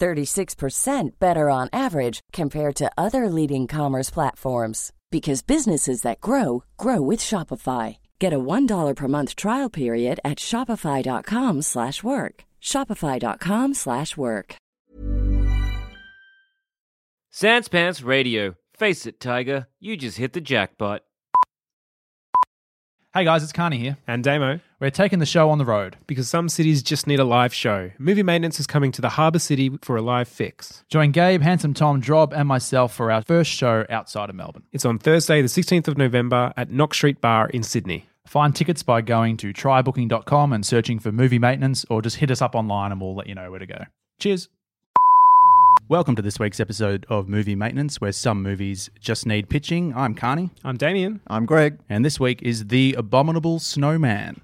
36% better on average compared to other leading commerce platforms. Because businesses that grow, grow with Shopify. Get a $1 per month trial period at shopify.com/work. Shopify.com/work. SansPants Radio. Face it, Tiger. You just hit the jackpot. Hey guys, it's Carney here. And Damo. We're taking the show on the road. Because some cities just need a live show. Movie Maintenance is coming to the Harbour City for a live fix. Join Gabe, Handsome Tom, Drob and myself for our first show outside of Melbourne. It's on Thursday the 16th of November at Knox Street Bar in Sydney. Find tickets by going to trybooking.com and searching for Movie Maintenance, or just hit us up online and we'll let you know where to go. Cheers. Welcome to this week's episode of Movie Maintenance, where some movies just need pitching. I'm Carney. I'm Damien. I'm Greg. And this week is The Abominable Snowman.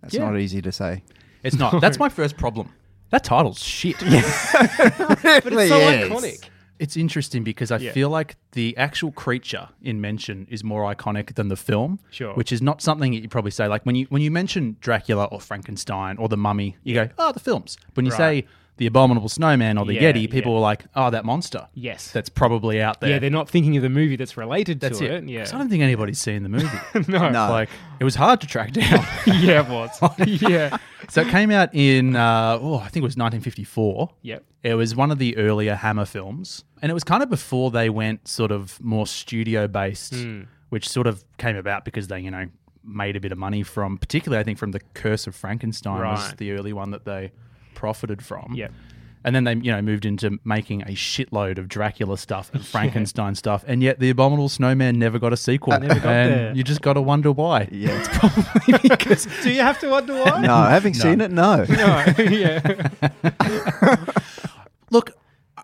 That's not easy to say. It's not. That's my first problem. That title's shit. Yeah. But it's so iconic. It's interesting because I feel like the actual creature in mention is more iconic than the film, which is not something that you probably say. Like when you mention Dracula or Frankenstein or the Mummy, you go, oh, the films. When you say the Abominable Snowman or the Yeti, people are like, oh, that monster. Yes. That's probably out there. Yeah, they're not thinking of the movie that's related to it. Yeah. I don't think anybody's seen the movie. No. Like, it was hard to track down. Yeah, it was. Yeah. So it came out in, I think it was 1954. Yep. It was one of the earlier Hammer films. And it was kind of before they went sort of more studio-based, which sort of came about because they, made a bit of money from, particularly I think from The Curse of Frankenstein was the early one that they profited from. Yeah. And then they, moved into making a shitload of Dracula stuff and Frankenstein stuff, and yet The Abominable Snowman never got a sequel. You just got to wonder why. Yeah, it's probably because... Do you have to wonder why? No, having seen it, no. No, yeah. Look,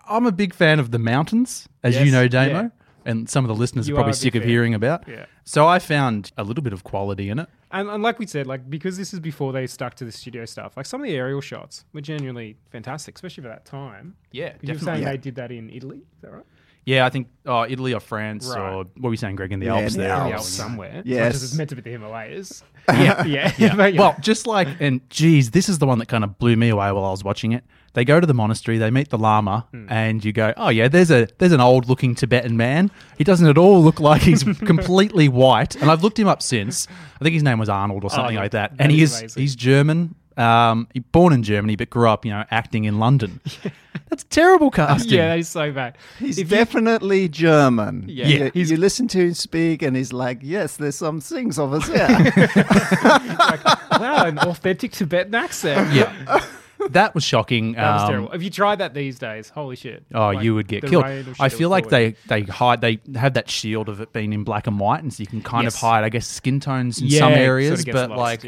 I'm a big fan of the mountains, as you know, Damo, and some of the listeners are probably sick of hearing about. Yeah. So I found a little bit of quality in it. And like we said, because this is before they stuck to the studio stuff, some of the aerial shots were genuinely fantastic, especially for that time. Yeah, definitely. You were saying they did that in Italy, is that right? Yeah, I think Italy or France or, what were you saying, Greg, in the Alps? Yeah, the Alps somewhere. Yes. It's meant to be the Himalayas. Yeah. Well, just like, and geez, this is the one that kind of blew me away while I was watching it. They go to the monastery, they meet the lama, and you go, oh yeah, there's an old-looking Tibetan man. He doesn't at all look like he's completely white. And I've looked him up since. I think his name was Arnold or something like that. And he's German. Born in Germany, but grew up, acting in London. That's terrible casting. Yeah, that is so bad. He's definitely German. Yeah. You listen to him speak and he's like, yes, there's some things of us here. An authentic Tibetan accent. Yeah. That was shocking. That was terrible. If you tried that these days, holy shit. Oh, you would get killed. I feel like they have that shield of it being in black and white, and so you can kind of hide, I guess, skin tones in some areas. Sort of, but lost,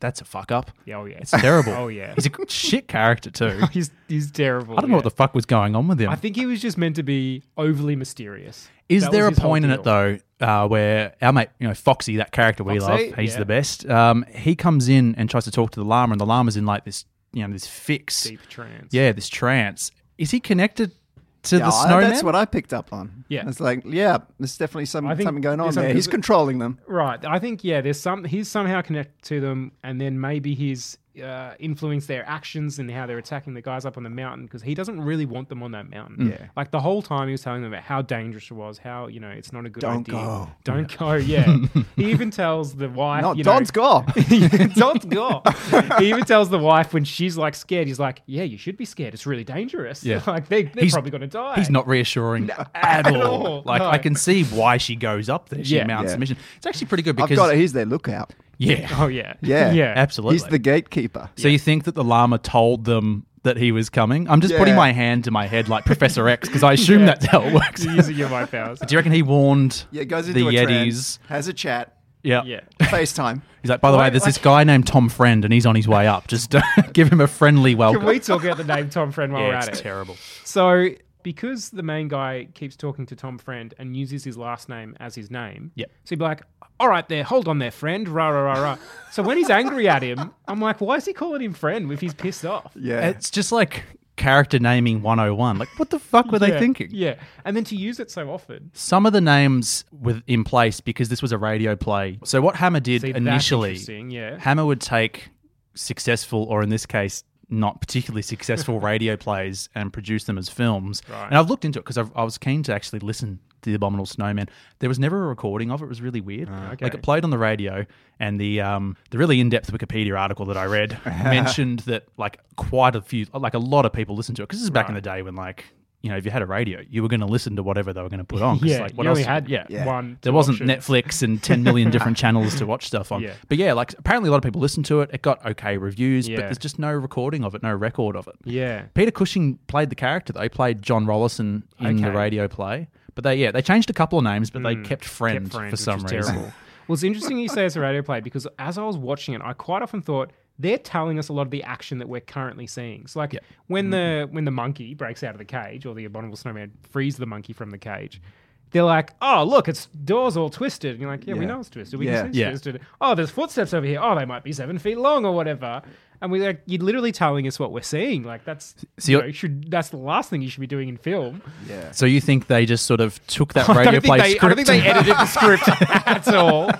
that's a fuck up. Yeah, oh yeah. It's terrible. Oh yeah. He's a shit character too. He's terrible. I don't know what the fuck was going on with him. I think he was just meant to be overly mysterious. Is that there a point in it though where our mate, Foxy, that character we love, he's the best. He comes in and tries to talk to the llama, and the llama's in like this. This fix. Deep trance. Yeah, this trance. Is he connected to the snowman? That's what I picked up on. Yeah. It's like, there's definitely something going on there. He's controlling them. Right. I think, he's somehow connected to them, and then maybe his influence their actions and how they're attacking the guys up on the mountain, because he doesn't really want them on that mountain. Yeah. Like the whole time he was telling them about how dangerous it was, how, you know, it's not a good idea. Don't go. Yeah. He even tells the wife. Don't go. He even tells the wife when she's like scared, he's like, yeah, you should be scared. It's really dangerous. Yeah. Like they're probably going to die. He's not reassuring at all. Like I can see why she goes up there. She mounts the mission. It's actually pretty good because... I've got it. He's their lookout. Yeah. Oh, yeah. Yeah. Yeah. Absolutely. He's the gatekeeper. So you think that the llama told them that he was coming? I'm just putting my hand to my head like Professor X, because I assume that's how it works. Using your mind powers. Do you reckon he warned the Yetis? Has a chat. Yeah. FaceTime. He's like, by the way, there's this guy named Tom Friend, and he's on his way up. Just give him a friendly welcome. Can we talk about the name Tom Friend while we're at it? It's terrible. So... because the main guy keeps talking to Tom Friend and uses his last name as his name, so he'd be like, all right there, hold on there, friend, rah, rah, rah, rah. So when he's angry at him, I'm like, why is he calling him friend if he's pissed off? Yeah. It's just like character naming 101. Like, what the fuck were they thinking? Yeah. And then to use it so often. Some of the names were in place because this was a radio play. So what Hammer did initially, Hammer would take successful, or in this case, not particularly successful radio plays and produce them as films. Right. And I've looked into it because I was keen to actually listen to The Abominable Snowman. There was never a recording of it. It was really weird. Like it played on the radio, and the really in-depth Wikipedia article that I read mentioned that like quite a few, like a lot of people listened to it, because this is back in the day when like, you know, if you had a radio, you were going to listen to whatever they were going to put on. Yeah, like, what you else? Only had one. There wasn't Netflix and 10 million different channels to watch stuff on. Yeah. But yeah, like apparently a lot of people listened to it. It got okay reviews, but there's just no recording of it, no record of it. Yeah. Peter Cushing played the character though. He played John Rollison in the radio play. But they changed a couple of names, but they kept friend for some reason. Terrible. Well, it's interesting you say it's a radio play, because as I was watching it, I quite often thought, they're telling us a lot of the action that we're currently seeing. So like when the monkey breaks out of the cage, or the Abominable Snowman frees the monkey from the cage, they're like, oh, look, it's doors all twisted. And you're like, we know it's twisted. We can see it's twisted. Oh, there's footsteps over here. Oh, they might be 7 feet long or whatever. And we're like, you're literally telling us what we're seeing. Like that's the last thing you should be doing in film. Yeah. So you think they just sort of took that radio play script? I don't think they edited the script at all.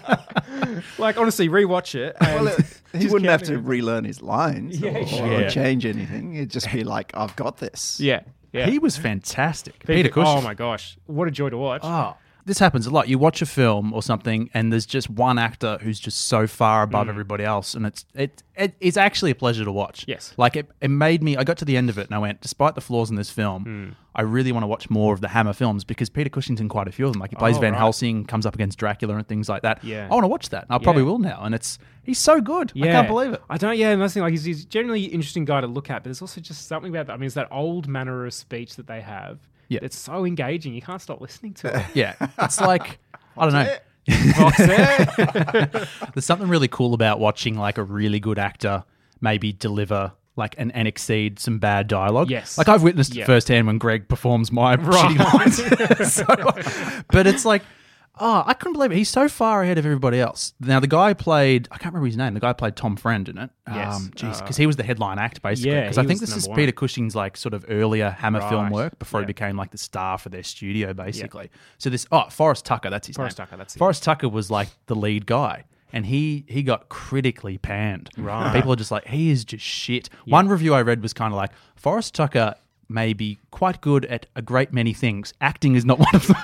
Like, honestly, rewatch it. Well, he wouldn't have to relearn his lines or change anything. It'd just be like, I've got this. Yeah. Yeah. He was fantastic. Peter Cushing. Oh my gosh. What a joy to watch. Oh. This happens a lot. You watch a film or something and there's just one actor who's just so far above everybody else, and it's actually a pleasure to watch. Yes. Like it made me, I got to the end of it and I went, despite the flaws in this film, I really want to watch more of the Hammer films, because Peter Cushing's in quite a few of them. Like he plays Van Helsing, comes up against Dracula and things like that. Yeah. I want to watch that. And I probably will now. And he's so good. Yeah. I can't believe it. I don't, and that's the thing, like he's generally an interesting guy to look at, but there's also just something about that. I mean, it's that old manner of speech that they have. Yeah. It's so engaging. You can't stop listening to it. Yeah. It's like, I don't know. There's something really cool about watching like a really good actor maybe deliver like and exceed some bad dialogue. Yes. Like I've witnessed it firsthand when Greg performs my shitty lines. So, but it's like, I couldn't believe it. He's so far ahead of everybody else. Now, the guy played, I can't remember his name. The guy played Tom Friend in it. Yes. Jeez, because he was the headline act, basically. Yeah. Because I think this is Peter Cushing's, like, sort of earlier Hammer film work before he became, like, the star for their studio, basically. Yeah. So this, Forrest Tucker, that's his name. Forrest Tucker was, like, the lead guy. And he got critically panned. Right. And people are just like, he is just shit. Yeah. One review I read was kind of like, Forrest Tucker may be quite good at a great many things. Acting is not one of them.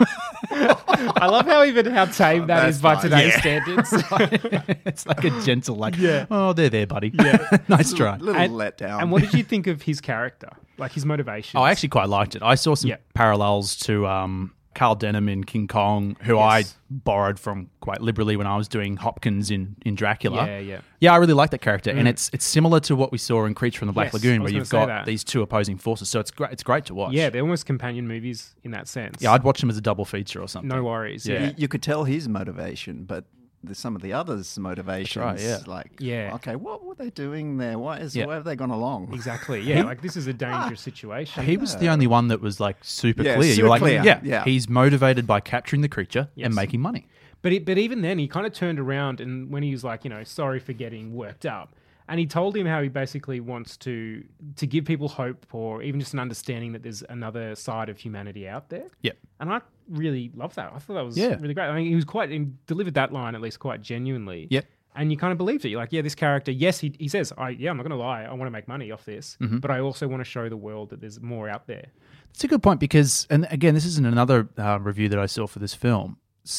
I love how tame that is by today's standards. It's like a gentle, they're there, buddy. Yeah. Nice try. Little letdown. And what did you think of his character? Like his motivation? Oh, I actually quite liked it. I saw some parallels to Carl Denham in King Kong, who I borrowed from quite liberally when I was doing Hopkins in Dracula. Yeah. Yeah, I really like that character. Mm. And it's similar to what we saw in Creature from the Black Lagoon, where you've got these two opposing forces. So it's great to watch. Yeah, they're almost companion movies in that sense. Yeah, I'd watch them as a double feature or something. No worries. Yeah. You could tell his motivation, but some of the others' motivations, what were they doing there? Why have they gone along? Exactly, like this is a dangerous situation. He was the only one that was like super clear. Super clear. He's motivated by capturing the creature and making money. But even then, he kind of turned around, and when he was like, you know, sorry for getting worked up, and he told him how he basically wants to give people hope, or even just an understanding that there's another side of humanity out there. Yeah, and I really love that. I thought that was really great. I mean, he delivered that line at least quite genuinely. Yeah. And you kind of believed it. You're like, yeah, this character, yes, he says, I'm not going to lie, I want to make money off this, but I also want to show the world that there's more out there. That's a good point because, and again, this isn't another review that I saw for this film.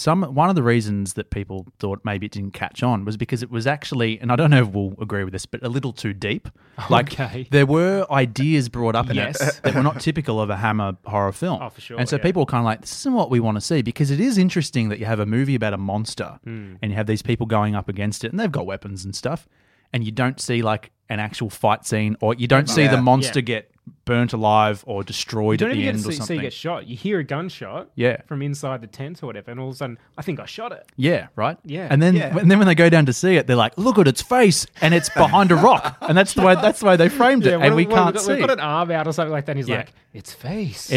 One of the reasons that people thought maybe it didn't catch on was because it was actually, and I don't know if we'll agree with this, but a little too deep. Like there were ideas brought up in it that were not typical of a Hammer horror film. Oh, for sure. And so people were kind of like, this isn't what we want to see, because it is interesting that you have a movie about a monster and you have these people going up against it and they've got weapons and stuff, and you don't see like an actual fight scene, or you don't see the monster get burnt alive or destroyed at the end or something. You don't even see it get shot. You hear a gunshot from inside the tent or whatever, and all of a sudden, I think I shot it. Yeah, right? Yeah. And then when they go down to see it, they're like, look at its face, and it's behind a rock. And that's the way they framed it, and we can't see. We've got an arm out or something like that, and he's like, its face.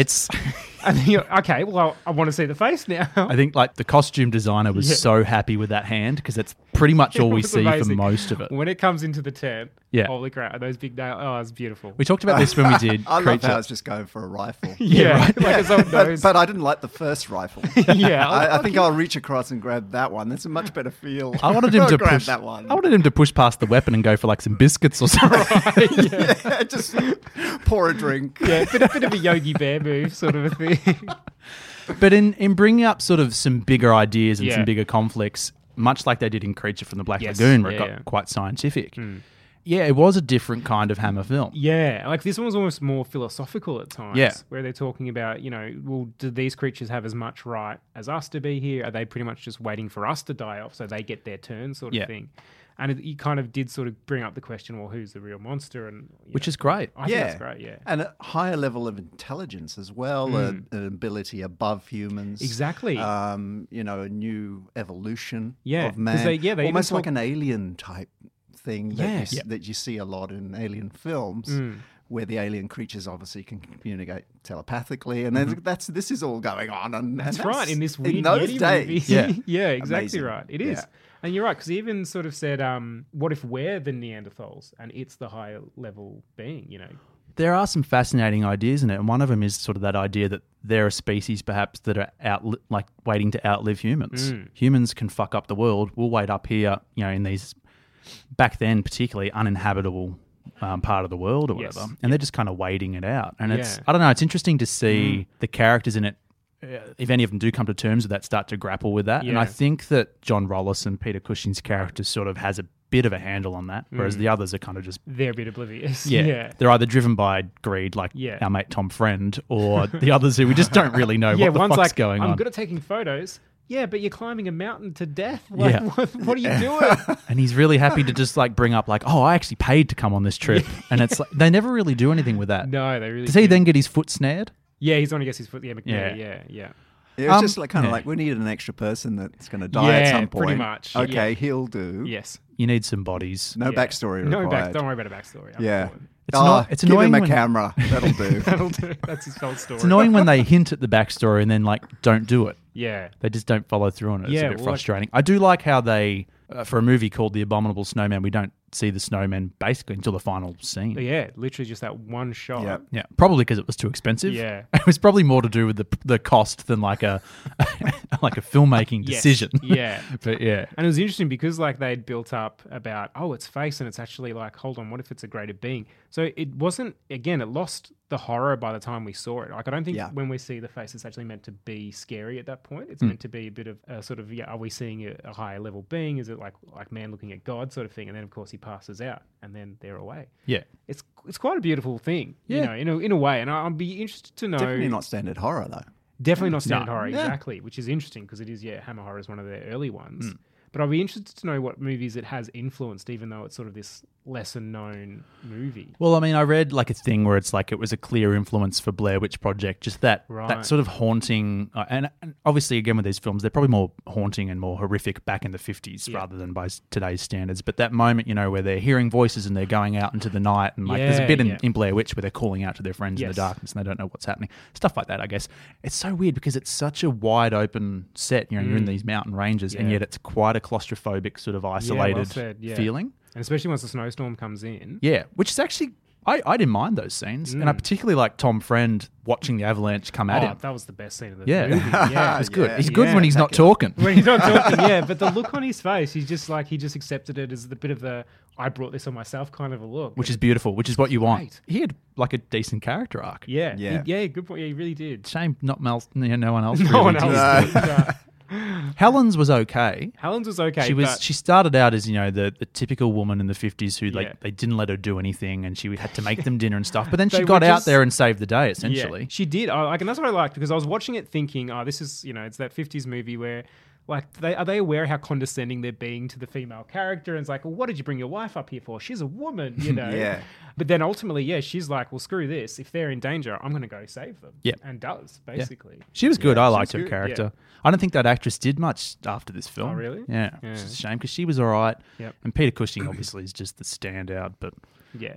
And then you're, okay, well, I want to see the face now. I think like the costume designer was so happy with that hand, because that's pretty much all we see for most of it. When it comes into the tent, holy crap, those big nails, oh, it's beautiful. We talked about this when we did I love how it's just going for a rifle. But I didn't like the first rifle. I think I'll reach across and grab that one. That's a much better feel. I wanted him to push past the weapon and go for like some biscuits or something. Just pour a drink. Yeah, a bit of a Yogi Bear move sort of a thing. But in bringing up sort of some bigger ideas and some bigger conflicts, much like they did in Creature from the Black Lagoon, where it got quite scientific. Yeah, it was a different kind of Hammer film. Yeah, like this one was almost more philosophical at times, where they're talking about, you know, well, do these creatures have as much right as us to be here? Are they pretty much just waiting for us to die off so they get their turn sort of thing? And it kind of did sort of bring up the question, well, who's the real monster? And which is great. I think that's great, And a higher level of intelligence as well, an ability above humans. Exactly. You know, a new evolution of man. They almost like an alien type thing that you see a lot in alien films, where the alien creatures obviously can communicate telepathically, and this is all going on. And that's right, in this weird in those days. Exactly. Amazing. Right. It is. And you're right, because he even sort of said, what if we're the Neanderthals and it's the higher level being, you know? There are some fascinating ideas in it, and one of them is sort of that idea that there are species perhaps that are waiting to outlive humans. Humans can fuck up the world. We'll wait up here, you know, in these back then particularly uninhabitable part of the world or whatever, and they're just kind of waiting it out. And it's, I don't know, it's interesting to see the characters in it, if any of them do come to terms with that, start to grapple with that. And I think that John Rollis and Peter Cushing's character sort of has a bit of a handle on that, whereas the others are kind of just... They're a bit oblivious. Yeah. They're either driven by greed, like our mate Tom Friend, or the others who we just don't really know what the fuck's like, going on. I'm good at taking photos... Yeah, but you're climbing a mountain to death. Like, what are you doing? And he's really happy to just like bring up like, oh, I actually paid to come on this trip. And it's like, they never really do anything with that. No, they really Does he then get his foot snared? Yeah, he's only gets his foot. Yeah. It was just like kind of like, we need an extra person that's going to die at some point. Pretty much. Okay, he'll do. Yes. You need some bodies. No backstory required. Don't worry about a backstory. It's annoying. Give him a camera. That'll do. That'll do. That's his whole story. It's annoying when they hint at the backstory and then like don't do it. Yeah. They just don't follow through on it. It's a bit frustrating. I do like how they, for a movie called The Abominable Snowman, we don't see the snowman basically until the final scene. Yeah, literally just that one shot. Yeah. Probably because it was too expensive. Yeah. It was probably more to do with the cost than like a filmmaking decision. But and it was interesting because like they'd built up about, oh, it's face and it's actually like, hold on, what if it's a greater being? So it wasn't, again, it lost the horror by the time we saw it. Like I don't think when we see the face, it's actually meant to be scary at that point. It's meant to be a bit of a sort of, are we seeing a higher level being? Is it like man looking at God sort of thing? And then of course he passes out and then they're away. Yeah. It's quite a beautiful thing, you know, in a way. And I'd be interested to know. Definitely not standard horror though. Definitely not standard horror, exactly, which is interesting because it is, Hammer horror is one of their early ones. But I'd be interested to know what movies it has influenced, even though it's sort of this lesser known movie. Well, I mean, I read like a thing where it's like it was a clear influence for Blair Witch Project, just that sort of haunting. And obviously, again, with these films, they're probably more haunting and more horrific back in the 50s rather than by today's standards. But that moment, you know, where they're hearing voices and they're going out into the night and like there's a bit in Blair Witch where they're calling out to their friends in the darkness and they don't know what's happening. Stuff like that, I guess. It's so weird because it's such a wide open set. You know, you're in these mountain ranges and yet it's quite a claustrophobic sort of isolated feeling. And especially once the snowstorm comes in. Yeah, which is actually, I didn't mind those scenes. Mm. And I particularly like Tom Friend watching the avalanche come at him. That was the best scene of the movie. Yeah, it was good. He's good when he's not talking. When he's not talking, yeah. But the look on his face, he's just like, he just accepted it as a bit of the, I brought this on myself kind of a look. Which is beautiful, which is what you want. Great. He had like a decent character arc. Yeah. Yeah, good point. Yeah, he really did. Shame not Mel, no one else. No one else did. Helen's was okay. She started out as, you know, the typical woman in the 50s who like they didn't let her do anything and she had to make them dinner and stuff. But then she got out there and saved the day, essentially. Yeah, she did. And that's what I liked, because I was watching it thinking, this is, you know, it's that 50s movie where like are they aware how condescending they're being to the female character? And it's like, well, what did you bring your wife up here for? She's a woman, you know. Yeah. But then ultimately, she's like, well, screw this. If they're in danger, I'm going to go save them. Yeah. And does, basically. Yeah. She was good. I liked her character. Yeah. I don't think that actress did much after this film. Oh, really? Yeah. Which is a shame because she was all right. Yep. And Peter Cushing obviously is just the standout. But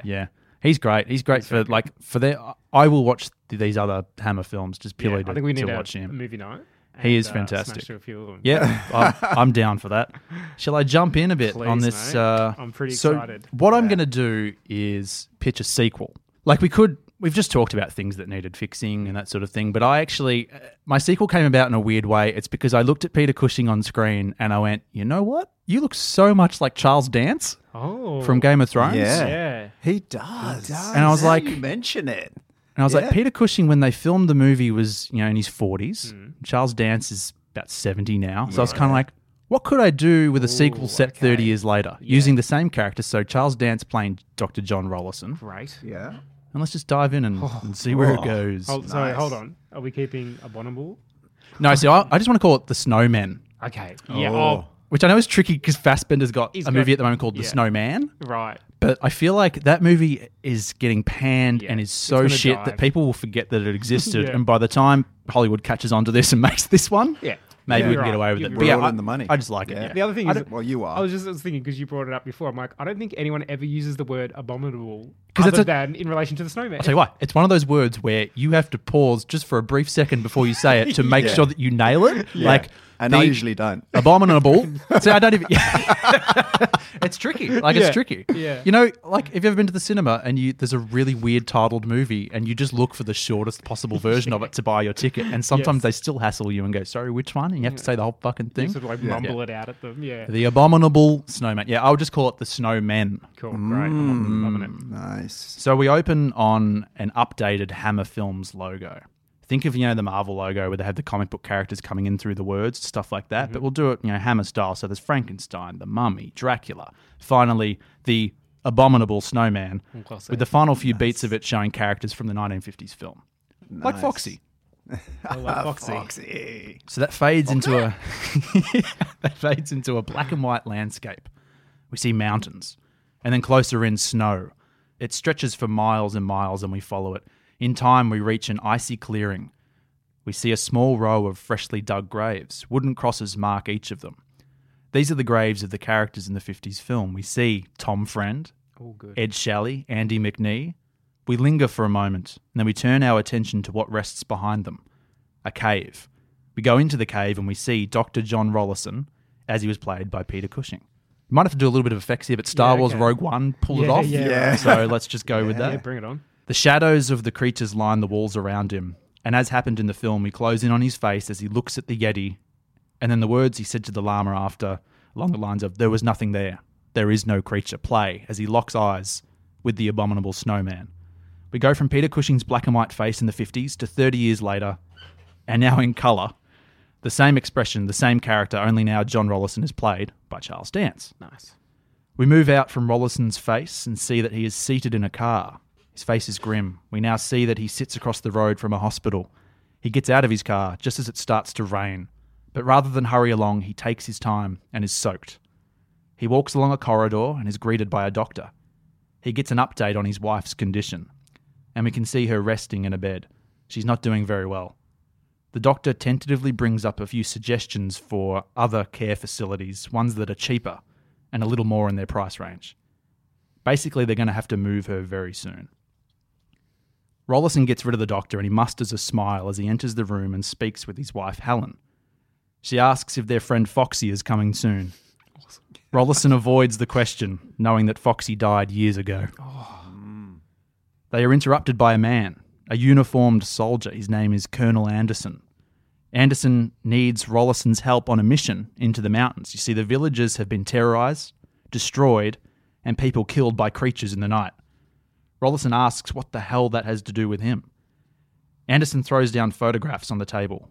yeah. He's great. He's for like for their. I will watch these other Hammer films just purely to watch him. I think we need to watch a movie night. He is fantastic. A few of them. Yeah, I'm down for that. Shall I jump in a bit on this? I'm pretty excited. What I'm going to do is pitch a sequel. Like we've just talked about things that needed fixing and that sort of thing, but I actually, my sequel came about in a weird way. It's because I looked at Peter Cushing on screen and I went, you know what? You look so much like Charles Dance from Game of Thrones. Yeah. He does. And I was like, you mention it. And I was like, Peter Cushing, when they filmed the movie, was, you know, in his 40s. Mm. Charles Dance is about 70 now. So I was kind of like, what could I do with a sequel set 30 years later using the same character? So Charles Dance playing Dr. John Rollison. Right. Yeah. And let's just dive in and see where it goes. Hold on. Are we keeping Abominable? No, see, I just want to call it The Snowmen. Okay. Yeah. Which I know is tricky because Fassbender's got a movie at the moment called The Snowman. Right. But I feel like that movie is getting panned and is so shit that people will forget that it existed. And by the time Hollywood catches onto this and makes this one, maybe we can get away with it. But we're all in the money. I just like it. Yeah. The other thing is... you are. I was thinking, because you brought it up before, I'm like, I don't think anyone ever uses the word abominable other than in relation to the snowman. I'll tell you what, it's one of those words where you have to pause just for a brief second before you say it to make sure that you nail it. Yeah. Like... And I usually don't. Abominable. See, I don't even... It's tricky. Like, it's tricky. Yeah. You know, like, if you've ever been to the cinema and there's a really weird titled movie and you just look for the shortest possible version of it to buy your ticket, and sometimes they still hassle you and go, sorry, which one? And you have to say the whole fucking thing. You sort of, like, mumble it out at them. Yeah. The Abominable Snowman. Yeah, I would just call it The Snowmen. Cool. Great. I'm loving it. Nice. So we open on an updated Hammer Films logo. Think of, you know, the Marvel logo where they have the comic book characters coming in through the words, stuff like that. Mm-hmm. But we'll do it, you know, Hammer style. So there's Frankenstein, the Mummy, Dracula. Finally, the Abominable Snowman, with the final few beats of it showing characters from the 1950s film. Nice. Like Foxy. I love Foxy. So that fades into a black and white landscape. We see mountains and then closer in snow. It stretches for miles and miles and we follow it. In time, we reach an icy clearing. We see a small row of freshly dug graves. Wooden crosses mark each of them. These are the graves of the characters in the 50s film. We see Tom Friend, Ed Shelley, Andy McNee. We linger for a moment, and then we turn our attention to what rests behind them, a cave. We go into the cave and we see Dr. John Rollison, as he was played by Peter Cushing. You might have to do a little bit of effects here, but Star Wars Rogue One pulled it off. Yeah. So let's just go with that. Yeah, bring it on. The shadows of the creatures line the walls around him, and as happened in the film, we close in on his face as he looks at the Yeti, and then the words he said to the llama after, along the lines of, there was nothing there, there is no creature, play, as he locks eyes with the Abominable Snowman. We go from Peter Cushing's black and white face in the 50s to 30 years later, and now in colour, the same expression, the same character, only now John Rollison is played by Charles Dance. Nice. We move out from Rollison's face and see that he is seated in a car. His face is grim. We now see that he sits across the road from a hospital. He gets out of his car just as it starts to rain, but rather than hurry along, he takes his time and is soaked. He walks along a corridor and is greeted by a doctor. He gets an update on his wife's condition, and we can see her resting in a bed. She's not doing very well. The doctor tentatively brings up a few suggestions for other care facilities, ones that are cheaper and a little more in their price range. Basically, they're going to have to move her very soon. Rollison gets rid of the doctor and he musters a smile as he enters the room and speaks with his wife, Helen. She asks if their friend Foxy is coming soon. Awesome. Rollison avoids the question, knowing that Foxy died years ago. They are interrupted by a man, a uniformed soldier. His name is Colonel Anderson. Anderson needs Rollison's help on a mission into the mountains. You see, the villagers have been terrorized, destroyed, and people killed by creatures in the night. Rollison asks what the hell that has to do with him. Anderson throws down photographs on the table.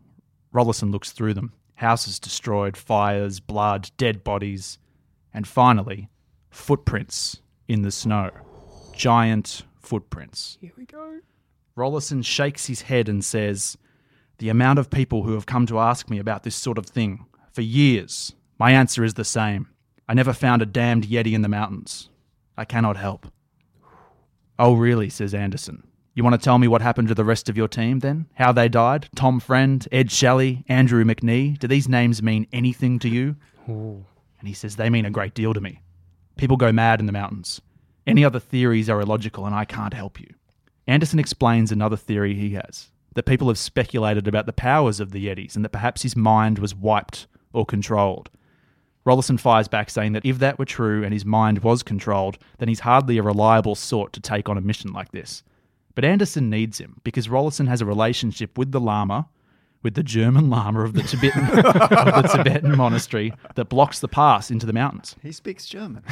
Rollison looks through them. Houses destroyed, fires, blood, dead bodies, and finally, footprints in the snow. Giant footprints. Here we go. Rollison shakes his head and says, "The amount of people who have come to ask me about this sort of thing for years, my answer is the same. I never found a damned yeti in the mountains. I cannot help." "Oh, really?" says Anderson. "You want to tell me what happened to the rest of your team then? How they died? Tom Friend, Ed Shelley, Andrew McNee? Do these names mean anything to you?" Ooh. And he says, "They mean a great deal to me. People go mad in the mountains. Any other theories are illogical and I can't help you." Anderson explains another theory he has, that people have speculated about the powers of the yetis and that perhaps his mind was wiped or controlled. Rollison fires back saying that if that were true and his mind was controlled, then he's hardly a reliable sort to take on a mission like this. But Anderson needs him because Rollison has a relationship with the Lama, with the German Lama of the Tibetan of the Tibetan monastery that blocks the pass into the mountains. He speaks German.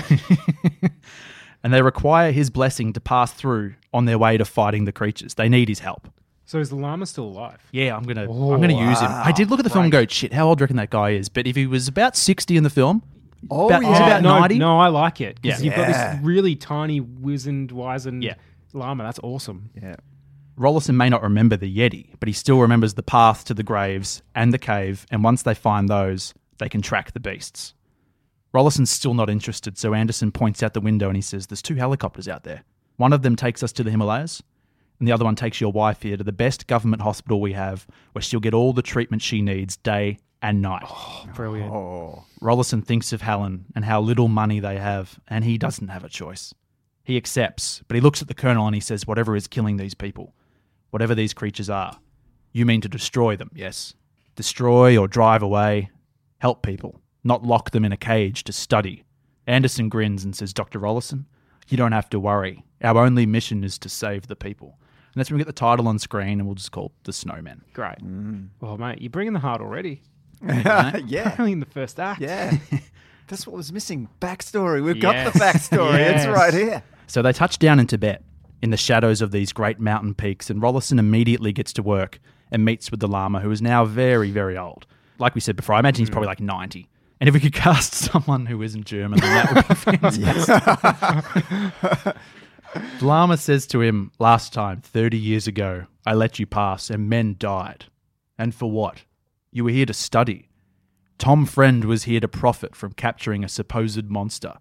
And they require his blessing to pass through on their way to fighting the creatures. They need his help. So is the Lama still alive? Yeah, I'm gonna use him. I did look at the film and go, shit, how old do you reckon that guy is? But if he was about 60 in the film, he's about 90. No, I like it. Because you've got this really tiny, wizened Lama. That's awesome. Yeah. Rollison may not remember the yeti, but he still remembers the path to the graves and the cave, and once they find those, they can track the beasts. Rollison's still not interested, so Anderson points out the window and he says, "There's two helicopters out there. One of them takes us to the Himalayas, and the other one takes your wife here to the best government hospital we have, where she'll get all the treatment she needs day and night." Oh, brilliant. Oh. Rollison thinks of Helen and how little money they have, and he doesn't have a choice. He accepts, but he looks at the colonel and he says, "Whatever is killing these people, whatever these creatures are, you mean to destroy them, yes? Destroy or drive away, help people, not lock them in a cage to study." Anderson grins and says, "Dr. Rollison, you don't have to worry. Our only mission is to save the people." And that's when we get the title on screen and we'll just call it The Snowman. Great. Mm. Well, mate, you're bringing the heart already. Yeah. Only in the first act. Yeah. That's what was missing. Backstory. We've got the backstory. Yes. It's right here. So they touch down in Tibet, in the shadows of these great mountain peaks, and Rollison immediately gets to work and meets with the Lama, who is now very, very old. Like we said before, I imagine he's probably like 90. And if we could cast someone who isn't German, then that would be fantastic. The Lama says to him, "Last time, 30 years ago, I let you pass and men died. And for what? You were here to study. Tom Friend was here to profit from capturing a supposed monster."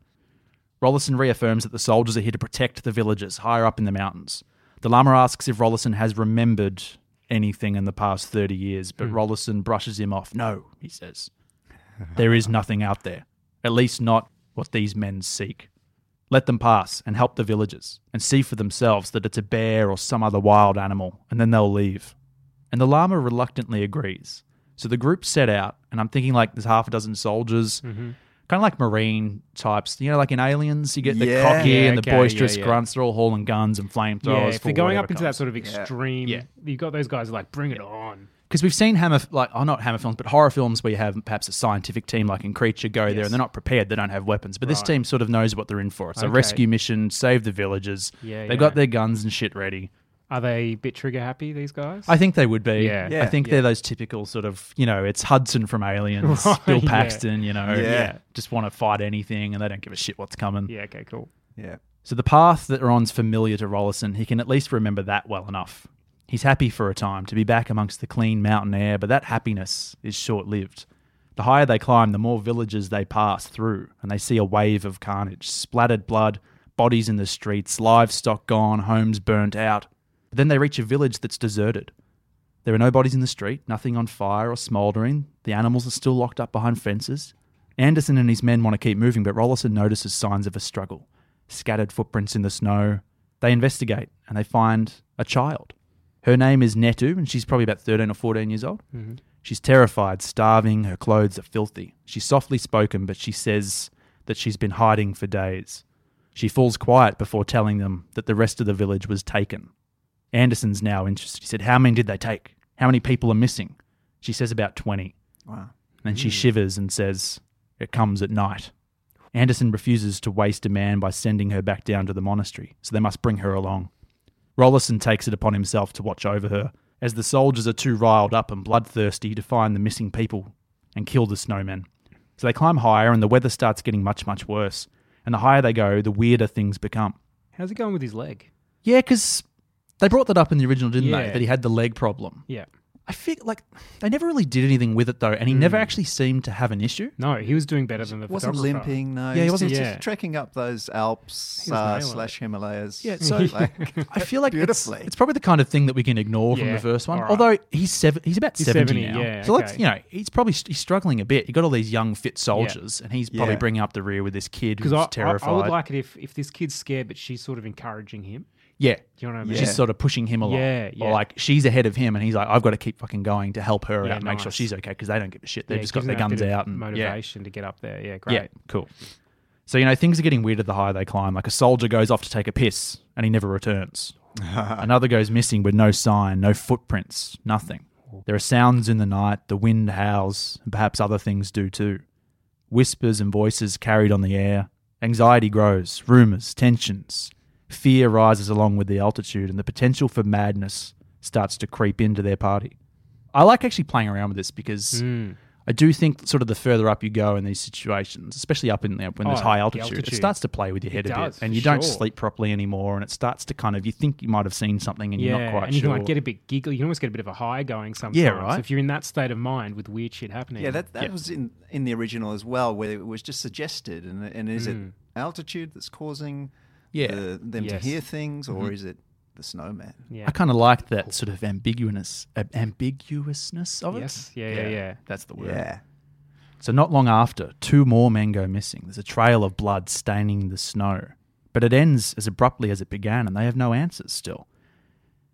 Rollison reaffirms that the soldiers are here to protect the villagers higher up in the mountains. The Lama asks if Rollison has remembered anything in the past 30 years, but Rollison brushes him off. "No," he says. "There is nothing out there, at least not what these men seek. Let them pass and help the villagers and see for themselves that it's a bear or some other wild animal, and then they'll leave." And the Lama reluctantly agrees. So the group set out, and I'm thinking like there's half a dozen soldiers, kind of like marine types, you know, like in Aliens, you get the cocky and the boisterous grunts. They're all hauling guns and flamethrowers. Yeah, if they're going up into that sort of extreme, you've got those guys like, bring it on. Because we've seen horror films where you have perhaps a scientific team like in Creature go there and they're not prepared, they don't have weapons. But this team sort of knows what they're in for. It's a rescue mission, save the villagers. Yeah, they've got their guns and shit ready. Are they a bit trigger happy, these guys? I think they would be. Yeah. I think they're those typical sort of, you know, it's Hudson from Aliens, Bill Paxton, you know. Yeah. Just want to fight anything and they don't give a shit what's coming. Yeah, okay, cool. Yeah. So the path that Ron's familiar to Rollison, he can at least remember that well enough. He's happy for a time to be back amongst the clean mountain air, but that happiness is short-lived. The higher they climb, the more villages they pass through, and they see a wave of carnage, splattered blood, bodies in the streets, livestock gone, homes burnt out. But then they reach a village that's deserted. There are no bodies in the street, nothing on fire or smouldering. The animals are still locked up behind fences. Anderson and his men want to keep moving, but Rollison notices signs of a struggle. Scattered footprints in the snow. They investigate, and they find a child. Her name is Netu, and she's probably about 13 or 14 years old. Mm-hmm. She's terrified, starving, her clothes are filthy. She's softly spoken, but she says that she's been hiding for days. She falls quiet before telling them that the rest of the village was taken. Anderson's now interested. He said, how many did they take? How many people are missing? She says about 20. Wow. And she shivers and says, it comes at night. Anderson refuses to waste a man by sending her back down to the monastery, so they must bring her along. Rollison takes it upon himself to watch over her, as the soldiers are too riled up and bloodthirsty to find the missing people and kill the snowmen. So they climb higher and the weather starts getting much, much worse. And the higher they go, the weirder things become. How's it going with his leg? Yeah, because they brought that up in the original, didn't they? That he had the leg problem. Yeah. I feel like they never really did anything with it, though, and he never actually seemed to have an issue. No, he was doing better than the photographer. Wasn't limping, no. Yeah, he wasn't just trekking up those Alps / Himalayas. Yeah, so like, I feel like it's probably the kind of thing that we can ignore from the first one. Right. Although he's about 70 now. Yeah, so let's, he's probably he's struggling a bit. You've got all these young, fit soldiers, and he's probably bringing up the rear with this kid who's terrified. I would like it if this kid's scared, but she's sort of encouraging him. Yeah. Do you know what I mean? She's sort of pushing him along. Yeah, yeah. Or like she's ahead of him and he's like, I've got to keep fucking going to help her out and make sure she's okay because they don't give a shit. They've just got their guns out. And motivation to get up there. Yeah, great. Yeah, cool. So, things are getting weirder the higher they climb. Like a soldier goes off to take a piss and he never returns. Another goes missing with no sign, no footprints, nothing. There are sounds in the night, the wind howls, and perhaps other things do too. Whispers and voices carried on the air. Anxiety grows, rumours, tensions. Fear rises along with the altitude and the potential for madness starts to creep into their party. I like actually playing around with this because I do think sort of the further up you go in these situations, especially up in there when there's high altitude, it starts to play with your head a bit and you don't sleep properly anymore and it starts to kind of, you think you might have seen something and you're not quite sure. And you can get a bit giggly. You can almost get a bit of a high going sometimes. Yeah, right. So if you're in that state of mind with weird shit happening. Yeah, that was in the original as well where it was just suggested and is it altitude that's causing... Yeah, to hear things, or is it the snowman? Yeah. I kind of like that sort of ambiguousness of it. Yes, yeah, that's the word. Yeah. So not long after, two more men go missing. There's a trail of blood staining the snow, but it ends as abruptly as it began, and they have no answers still.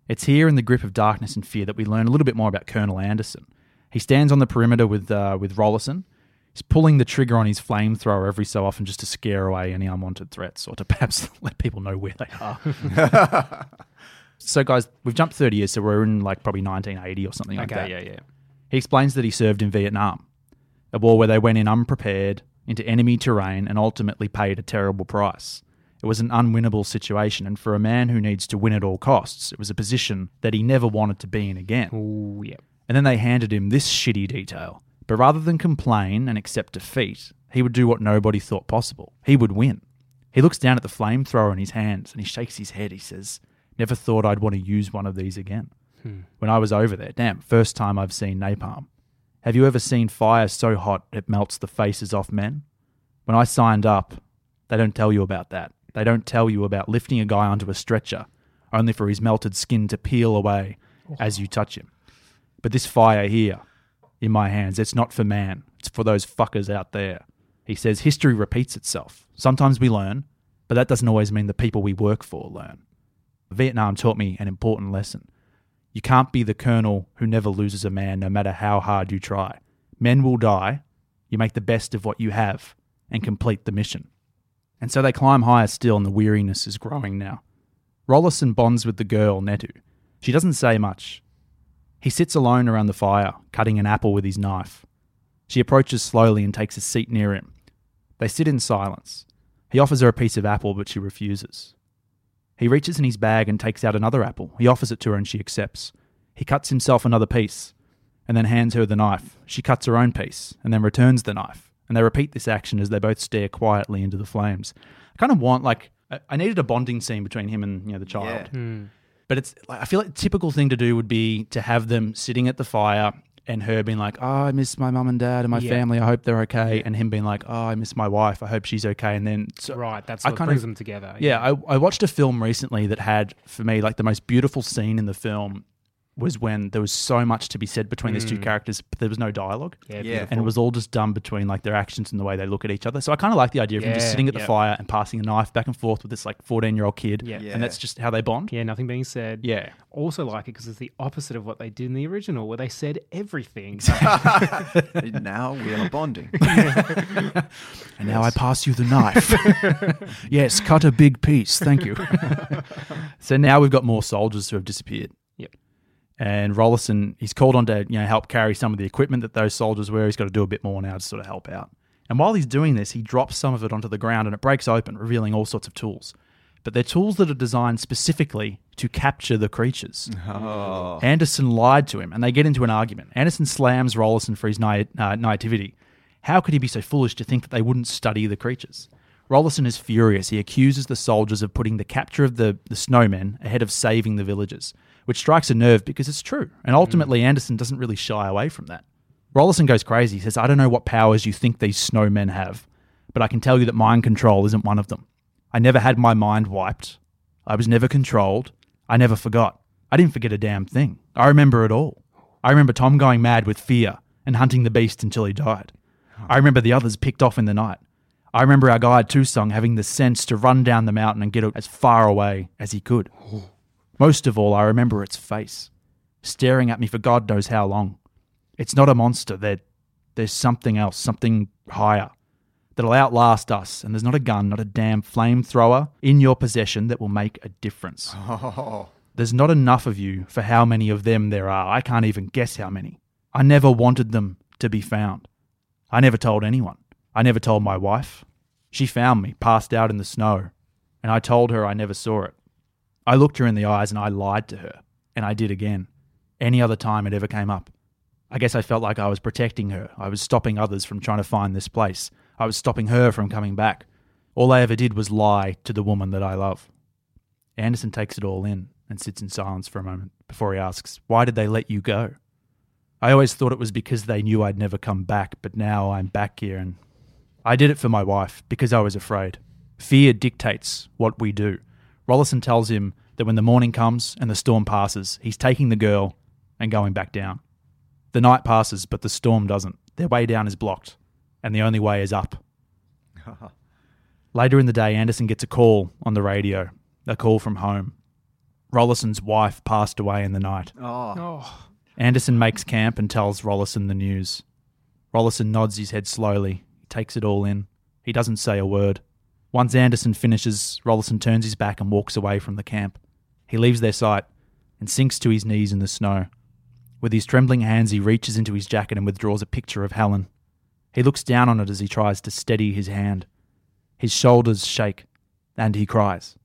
It's here in the grip of darkness and fear that we learn a little bit more about Colonel Anderson. He stands on the perimeter with Rollison. He's pulling the trigger on his flamethrower every so often just to scare away any unwanted threats or to perhaps let people know where they are. So, guys, we've jumped 30 years, so we're in like probably 1980 or something like that. Okay, yeah. He explains that he served in Vietnam, a war where they went in unprepared into enemy terrain and ultimately paid a terrible price. It was an unwinnable situation, and for a man who needs to win at all costs, it was a position that he never wanted to be in again. Oh, yeah. And then they handed him this shitty detail. But rather than complain and accept defeat, he would do what nobody thought possible. He would win. He looks down at the flamethrower in his hands and he shakes his head. He says, never thought I'd want to use one of these again. When I was over there, damn, first time I've seen napalm. Have you ever seen fire so hot it melts the faces off men? When I signed up, they don't tell you about that. They don't tell you about lifting a guy onto a stretcher, only for his melted skin to peel away as you touch him. But this fire here... in my hands, it's not for man. It's for those fuckers out there. He says, history repeats itself. Sometimes we learn, but that doesn't always mean the people we work for learn. Vietnam taught me an important lesson. You can't be the colonel who never loses a man, no matter how hard you try. Men will die. You make the best of what you have and complete the mission. And so they climb higher still and the weariness is growing now. Rollison bonds with the girl, Netu. She doesn't say much. He sits alone around the fire, cutting an apple with his knife. She approaches slowly and takes a seat near him. They sit in silence. He offers her a piece of apple, but she refuses. He reaches in his bag and takes out another apple. He offers it to her and she accepts. He cuts himself another piece and then hands her the knife. She cuts her own piece and then returns the knife. And they repeat this action as they both stare quietly into the flames. I kind of want, I needed a bonding scene between him and the child. Yeah. But it's I feel like the typical thing to do would be to have them sitting at the fire and her being like, oh, I miss my mum and dad and my family. I hope they're okay. And him being like, oh, I miss my wife. I hope she's okay. And then... So right, that's what brings them together. Yeah, I watched a film recently that had, for me, like the most beautiful scene in the film was when there was so much to be said between these two characters, but there was no dialogue. Yeah, and it was all just done between like their actions and the way they look at each other. So I kind of like the idea of him just sitting at the fire and passing a knife back and forth with this like 14-year-old kid. Yeah. And that's just how they bond. Yeah, nothing being said. Yeah. Also like it because it's the opposite of what they did in the original where they said everything. Now we are bonding. And now I pass you the knife. Yes, cut a big piece. Thank you. So now we've got more soldiers who have disappeared. And Rollison, he's called on to help carry some of the equipment that those soldiers wear. He's got to do a bit more now to sort of help out. And while he's doing this, he drops some of it onto the ground and it breaks open, revealing all sorts of tools. But they're tools that are designed specifically to capture the creatures. Oh. Anderson lied to him and they get into an argument. Anderson slams Rollison for his naivety. How could he be so foolish to think that they wouldn't study the creatures? Rollison is furious. He accuses the soldiers of putting the capture of the snowmen ahead of saving the villagers, which strikes a nerve because it's true. And ultimately, Anderson doesn't really shy away from that. Rollison goes crazy. He says, I don't know what powers you think these snowmen have, but I can tell you that mind control isn't one of them. I never had my mind wiped. I was never controlled. I never forgot. I didn't forget a damn thing. I remember it all. I remember Tom going mad with fear and hunting the beast until he died. I remember the others picked off in the night. I remember our guide Toussaint having the sense to run down the mountain and get as far away as he could. Most of all, I remember its face, staring at me for God knows how long. It's not a monster. There's something else, something higher, that'll outlast us. And there's not a gun, not a damn flamethrower in your possession that will make a difference. Oh. There's not enough of you for how many of them there are. I can't even guess how many. I never wanted them to be found. I never told anyone. I never told my wife. She found me, passed out in the snow, and I told her I never saw it. I looked her in the eyes and I lied to her, and I did again. Any other time it ever came up. I guess I felt like I was protecting her. I was stopping others from trying to find this place. I was stopping her from coming back. All I ever did was lie to the woman that I love. Anderson takes it all in and sits in silence for a moment before he asks, "Why did they let you go?" I always thought it was because they knew I'd never come back, but now I'm back here and... I did it for my wife because I was afraid. Fear dictates what we do. Rollison tells him that when the morning comes and the storm passes, he's taking the girl and going back down. The night passes, but the storm doesn't. Their way down is blocked, and the only way is up. Later in the day, Anderson gets a call on the radio, a call from home. Rollison's wife passed away in the night. Oh. Anderson makes camp and tells Rollison the news. Rollison nods his head slowly. Takes it all in. He doesn't say a word. Once Anderson finishes, Rollison turns his back and walks away from the camp. He leaves their sight and sinks to his knees in the snow. With his trembling hands, he reaches into his jacket and withdraws a picture of Helen. He looks down on it as he tries to steady his hand. His shoulders shake and he cries.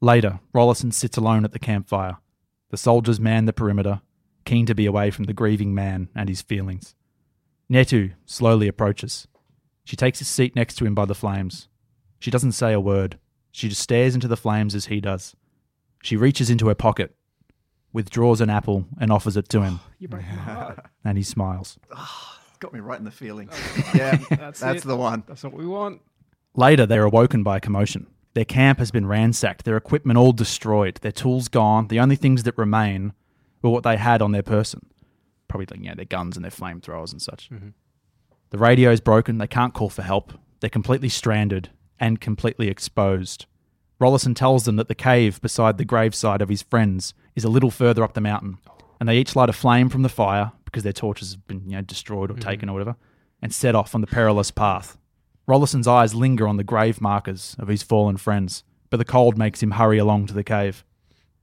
Later, Rollison sits alone at the campfire. The soldiers man the perimeter, keen to be away from the grieving man and his feelings. Netu slowly approaches. She takes a seat next to him by the flames. She doesn't say a word. She just stares into the flames as he does. She reaches into her pocket, withdraws an apple and offers it to him. You break my heart. And he smiles. Oh, got me right in the feelings. Yeah, that's the one. That's what we want. Later, they're awoken by a commotion. Their camp has been ransacked, their equipment all destroyed, their tools gone. The only things that remain were what they had on their person. Probably their guns and their flamethrowers and such. Mm-hmm. The radio is broken. They can't call for help. They're completely stranded and completely exposed. Rollison tells them that the cave beside the graveside of his friends is a little further up the mountain, and they each light a flame from the fire because their torches have been destroyed or taken or whatever, and set off on the perilous path. Rollison's eyes linger on the grave markers of his fallen friends, but the cold makes him hurry along to the cave.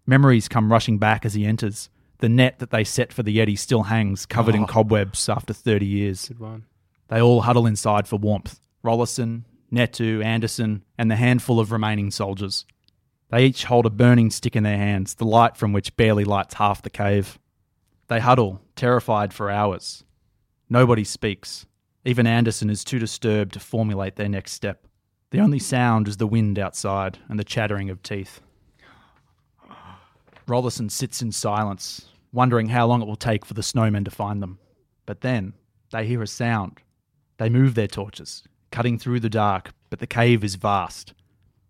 Memories come rushing back as he enters. The net that they set for the Yeti still hangs, covered in cobwebs after 30 years. Good one. They all huddle inside for warmth. Rollison, Netu, Anderson, and the handful of remaining soldiers. They each hold a burning stick in their hands, the light from which barely lights half the cave. They huddle, terrified for hours. Nobody speaks. Even Anderson is too disturbed to formulate their next step. The only sound is the wind outside and the chattering of teeth. Rollison sits in silence, wondering how long it will take for the snowmen to find them. But then, they hear a sound. They move their torches, cutting through the dark, but the cave is vast.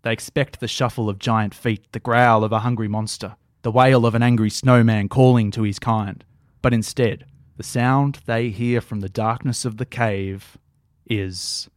They expect the shuffle of giant feet, the growl of a hungry monster, the the wail of an angry snowman calling to his kind. But instead, the sound they hear from the darkness of the cave is...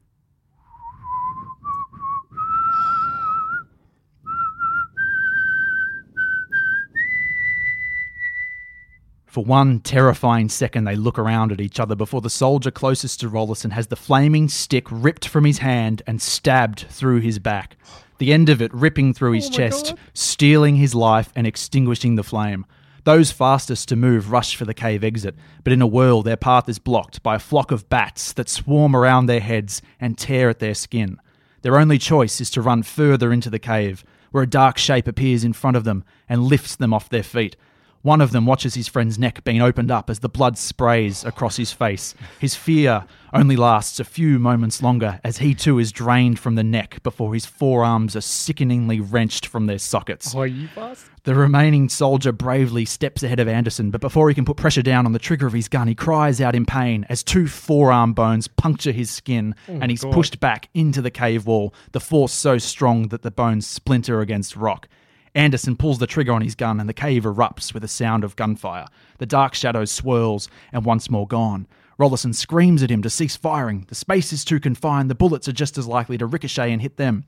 For one terrifying second, they look around at each other before the soldier closest to Rollison has the flaming stick ripped from his hand and stabbed through his back, the end of it ripping through his chest, stealing his life and extinguishing the flame. Those fastest to move rush for the cave exit, but in a whirl their path is blocked by a flock of bats that swarm around their heads and tear at their skin. Their only choice is to run further into the cave, where a dark shape appears in front of them and lifts them off their feet. One of them watches his friend's neck being opened up as the blood sprays across his face. His fear only lasts a few moments longer as he too is drained from the neck before his forearms are sickeningly wrenched from their sockets. Oh, you bastard. The remaining soldier bravely steps ahead of Anderson, but before he can put pressure down on the trigger of his gun, he cries out in pain as two forearm bones puncture his skin and he's pushed back into the cave wall, the force so strong that the bones splinter against rock. Anderson pulls the trigger on his gun and the cave erupts with a sound of gunfire. The dark shadow swirls and once more gone. Rollison screams at him to cease firing. The space is too confined. The bullets are just as likely to ricochet and hit them.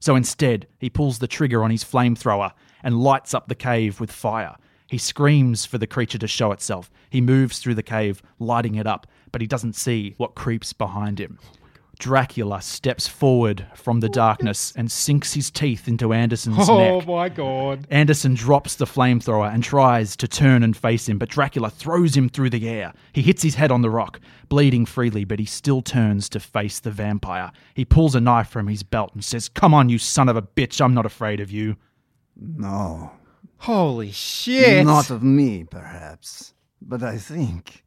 So instead, he pulls the trigger on his flamethrower and lights up the cave with fire. He screams for the creature to show itself. He moves through the cave, lighting it up, but he doesn't see what creeps behind him. Dracula steps forward from the darkness and sinks his teeth into Anderson's neck. Oh my God. Anderson drops the flamethrower and tries to turn and face him, but Dracula throws him through the air. He hits his head on the rock, bleeding freely, but he still turns to face the vampire. He pulls a knife from his belt and says, "Come on, you son of a bitch, I'm not afraid of you." No. Holy shit. Not of me, perhaps, but I think...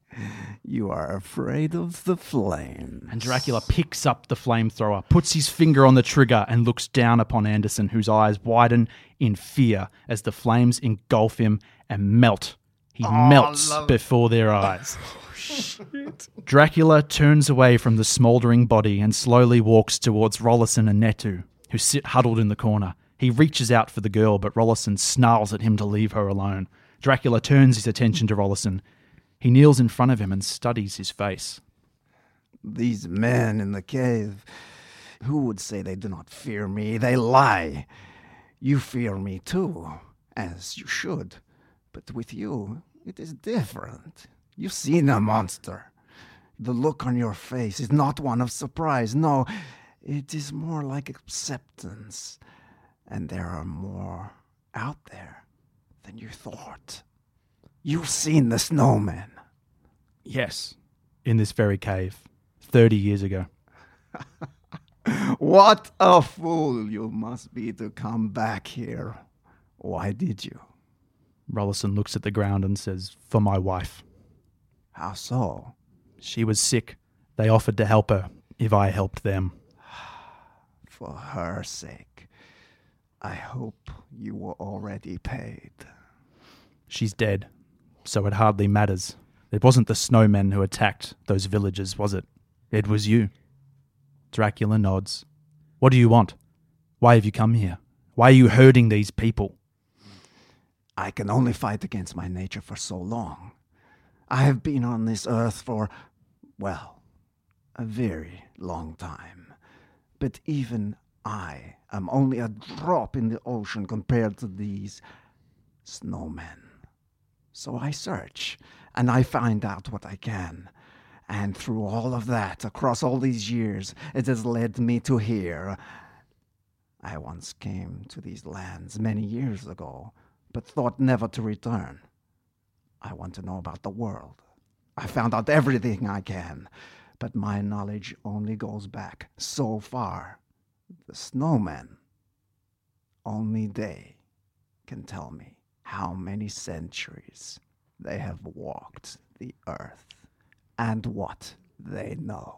you are afraid of the flames. And Dracula picks up the flamethrower, puts his finger on the trigger, and looks down upon Anderson, whose eyes widen in fear as the flames engulf him and melt. He melts before their eyes. Oh, shit. Dracula turns away from the smouldering body and slowly walks towards Rollison and Netu, who sit huddled in the corner. He reaches out for the girl, but Rollison snarls at him to leave her alone. Dracula turns his attention to Rollison. He kneels in front of him and studies his face. These men in the cave, who would say they do not fear me? They lie. You fear me too, as you should. But with you, it is different. You've seen a monster. The look on your face is not one of surprise. No, it is more like acceptance. And there are more out there than you thought. You've seen the snowman. Yes, in this very cave, 30 years ago. What a fool you must be to come back here. Why did you? Rollison looks at the ground and says, "For my wife." How so? She was sick. They offered to help her if I helped them. For her sake, I hope you were already paid. She's dead. So it hardly matters. It wasn't the snowmen who attacked those villages, was it? It was you. Dracula nods. What do you want? Why have you come here? Why are you hurting these people? I can only fight against my nature for so long. I have been on this earth for, well, a very long time. But even I am only a drop in the ocean compared to these snowmen. So I search, and I find out what I can. And through all of that, across all these years, it has led me to here. I once came to these lands many years ago, but thought never to return. I want to know about the world. I found out everything I can, but my knowledge only goes back so far. The snowmen, only they can tell me how many centuries they have walked the earth and what they know.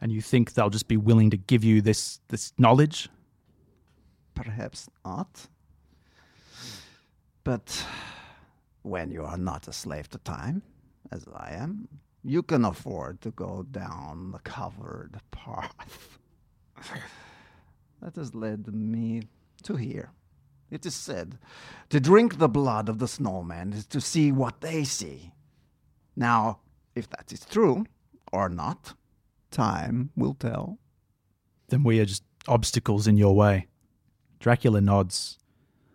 And you think they'll just be willing to give you this knowledge? Perhaps not. But when you are not a slave to time, as I am, you can afford to go down the covered path. That has led me to here, It is said, to drink the blood of the snowman is to see what they see. Now, if that is true or not, time will tell. Then we are just obstacles in your way. Dracula nods.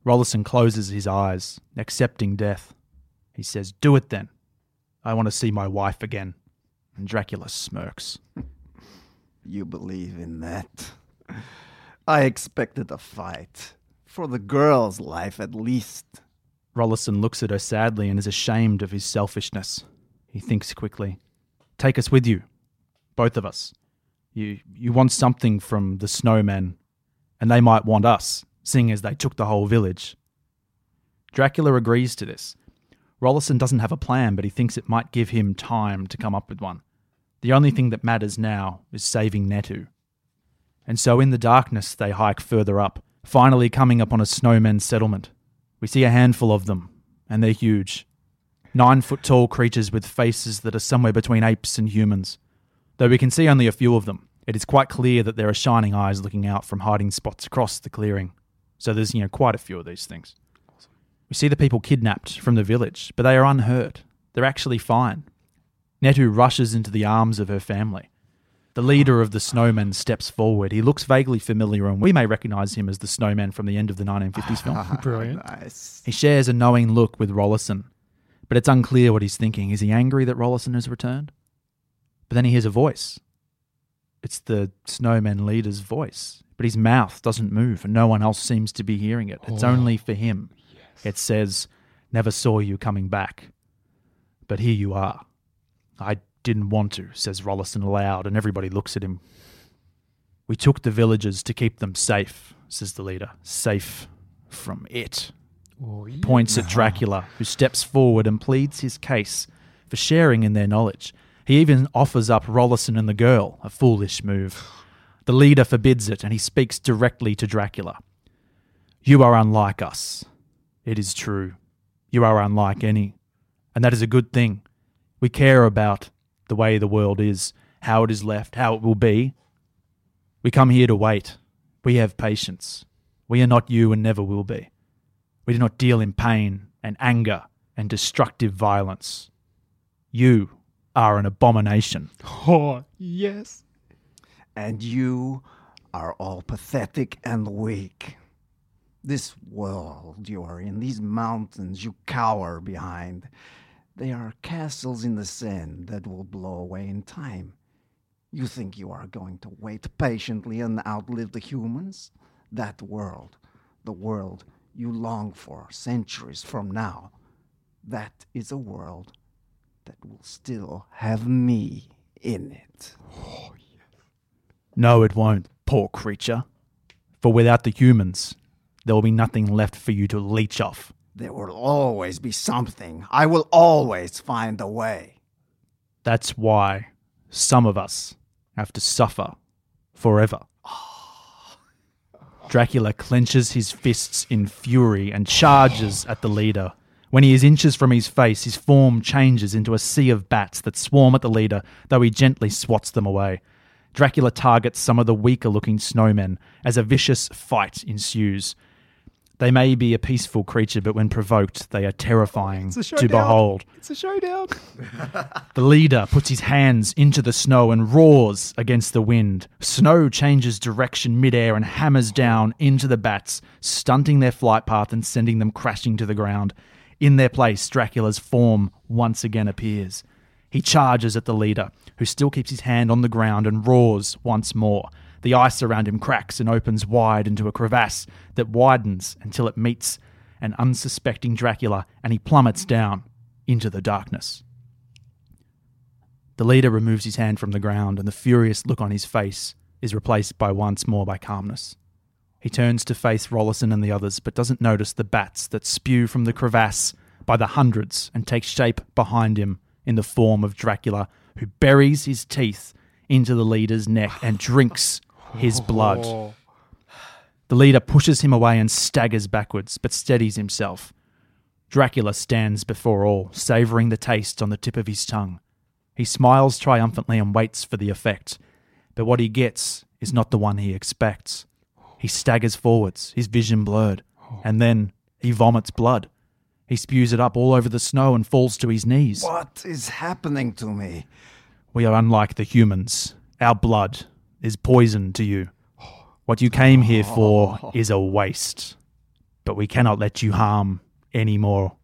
Rollison closes his eyes, accepting death. He says, do it then. I want to see my wife again. And Dracula smirks. You believe in that? I expected a fight. For the girl's life, at least. Rollison looks at her sadly and is ashamed of his selfishness. He thinks quickly. Take us with you. Both of us. You want something from the snowmen, and they might want us, seeing as they took the whole village. Dracula agrees to this. Rollison doesn't have a plan, but he thinks it might give him time to come up with one. The only thing that matters now is saving Netu. And so in the darkness, they hike further up, finally coming upon a snowman settlement. We see a handful of them, and they're huge. 9-foot-tall creatures with faces that are somewhere between apes and humans. Though we can see only a few of them, it is quite clear that there are shining eyes looking out from hiding spots across the clearing. So there's, quite a few of these things. Awesome. We see the people kidnapped from the village, but they are unhurt. They're actually fine. Netu rushes into the arms of her family. The leader of the snowmen steps forward. He looks vaguely familiar, and we may recognise him as the snowman from the end of the 1950s film. Brilliant. Nice. He shares a knowing look with Rollison, but it's unclear what he's thinking. Is he angry that Rollison has returned? But then he hears a voice. It's the snowman leader's voice, but his mouth doesn't move, and no one else seems to be hearing it. It's only for him. Yes. It says, never saw you coming back, but here you are. I didn't want to, says Rollison aloud, and everybody looks at him. We took the villagers to keep them safe, says the leader. Safe from it. Oh, yeah. Points at Dracula, who steps forward and pleads his case for sharing in their knowledge. He even offers up Rollison and the girl, a foolish move. The leader forbids it, and he speaks directly to Dracula. You are unlike us. It is true. You are unlike any. And that is a good thing. We care about the way the world is, how it is left, how it will be. We come here to wait. We have patience. We are not you and never will be. We do not deal in pain and anger and destructive violence. You are an abomination. Oh, yes. And you are all pathetic and weak. This world you are in, these mountains you cower behind, they are castles in the sand that will blow away in time. You think you are going to wait patiently and outlive the humans? That world, the world you long for centuries from now, that is a world that will still have me in it. Oh, yes. No, it won't, poor creature. For without the humans, there will be nothing left for you to leech off. There will always be something. I will always find a way. That's why some of us have to suffer forever. Oh. Dracula clenches his fists in fury and charges at the leader. When he is inches from his face, his form changes into a sea of bats that swarm at the leader, though he gently swats them away. Dracula targets some of the weaker-looking snowmen as a vicious fight ensues. They may be a peaceful creature, but when provoked, they are terrifying to behold. It's a showdown. The leader puts his hands into the snow and roars against the wind. Snow changes direction midair and hammers down into the bats, stunting their flight path and sending them crashing to the ground. In their place, Dracula's form once again appears. He charges at the leader, who still keeps his hand on the ground and roars once more. The ice around him cracks and opens wide into a crevasse that widens until it meets an unsuspecting Dracula, and he plummets down into the darkness. The leader removes his hand from the ground, and the furious look on his face is replaced by once more by calmness. He turns to face Rollison and the others, but doesn't notice the bats that spew from the crevasse by the hundreds and take shape behind him in the form of Dracula, who buries his teeth into the leader's neck and drinks his blood. The leader pushes him away and staggers backwards, but steadies himself. Dracula stands before all, savouring the taste on the tip of his tongue. He smiles triumphantly and waits for the effect, but what he gets is not the one he expects. He staggers forwards, his vision blurred, and then he vomits blood. He spews it up all over the snow and falls to his knees. What is happening to me? We are unlike the humans. Our blood is poison to you. What you came here for is a waste, but we cannot let you harm any more.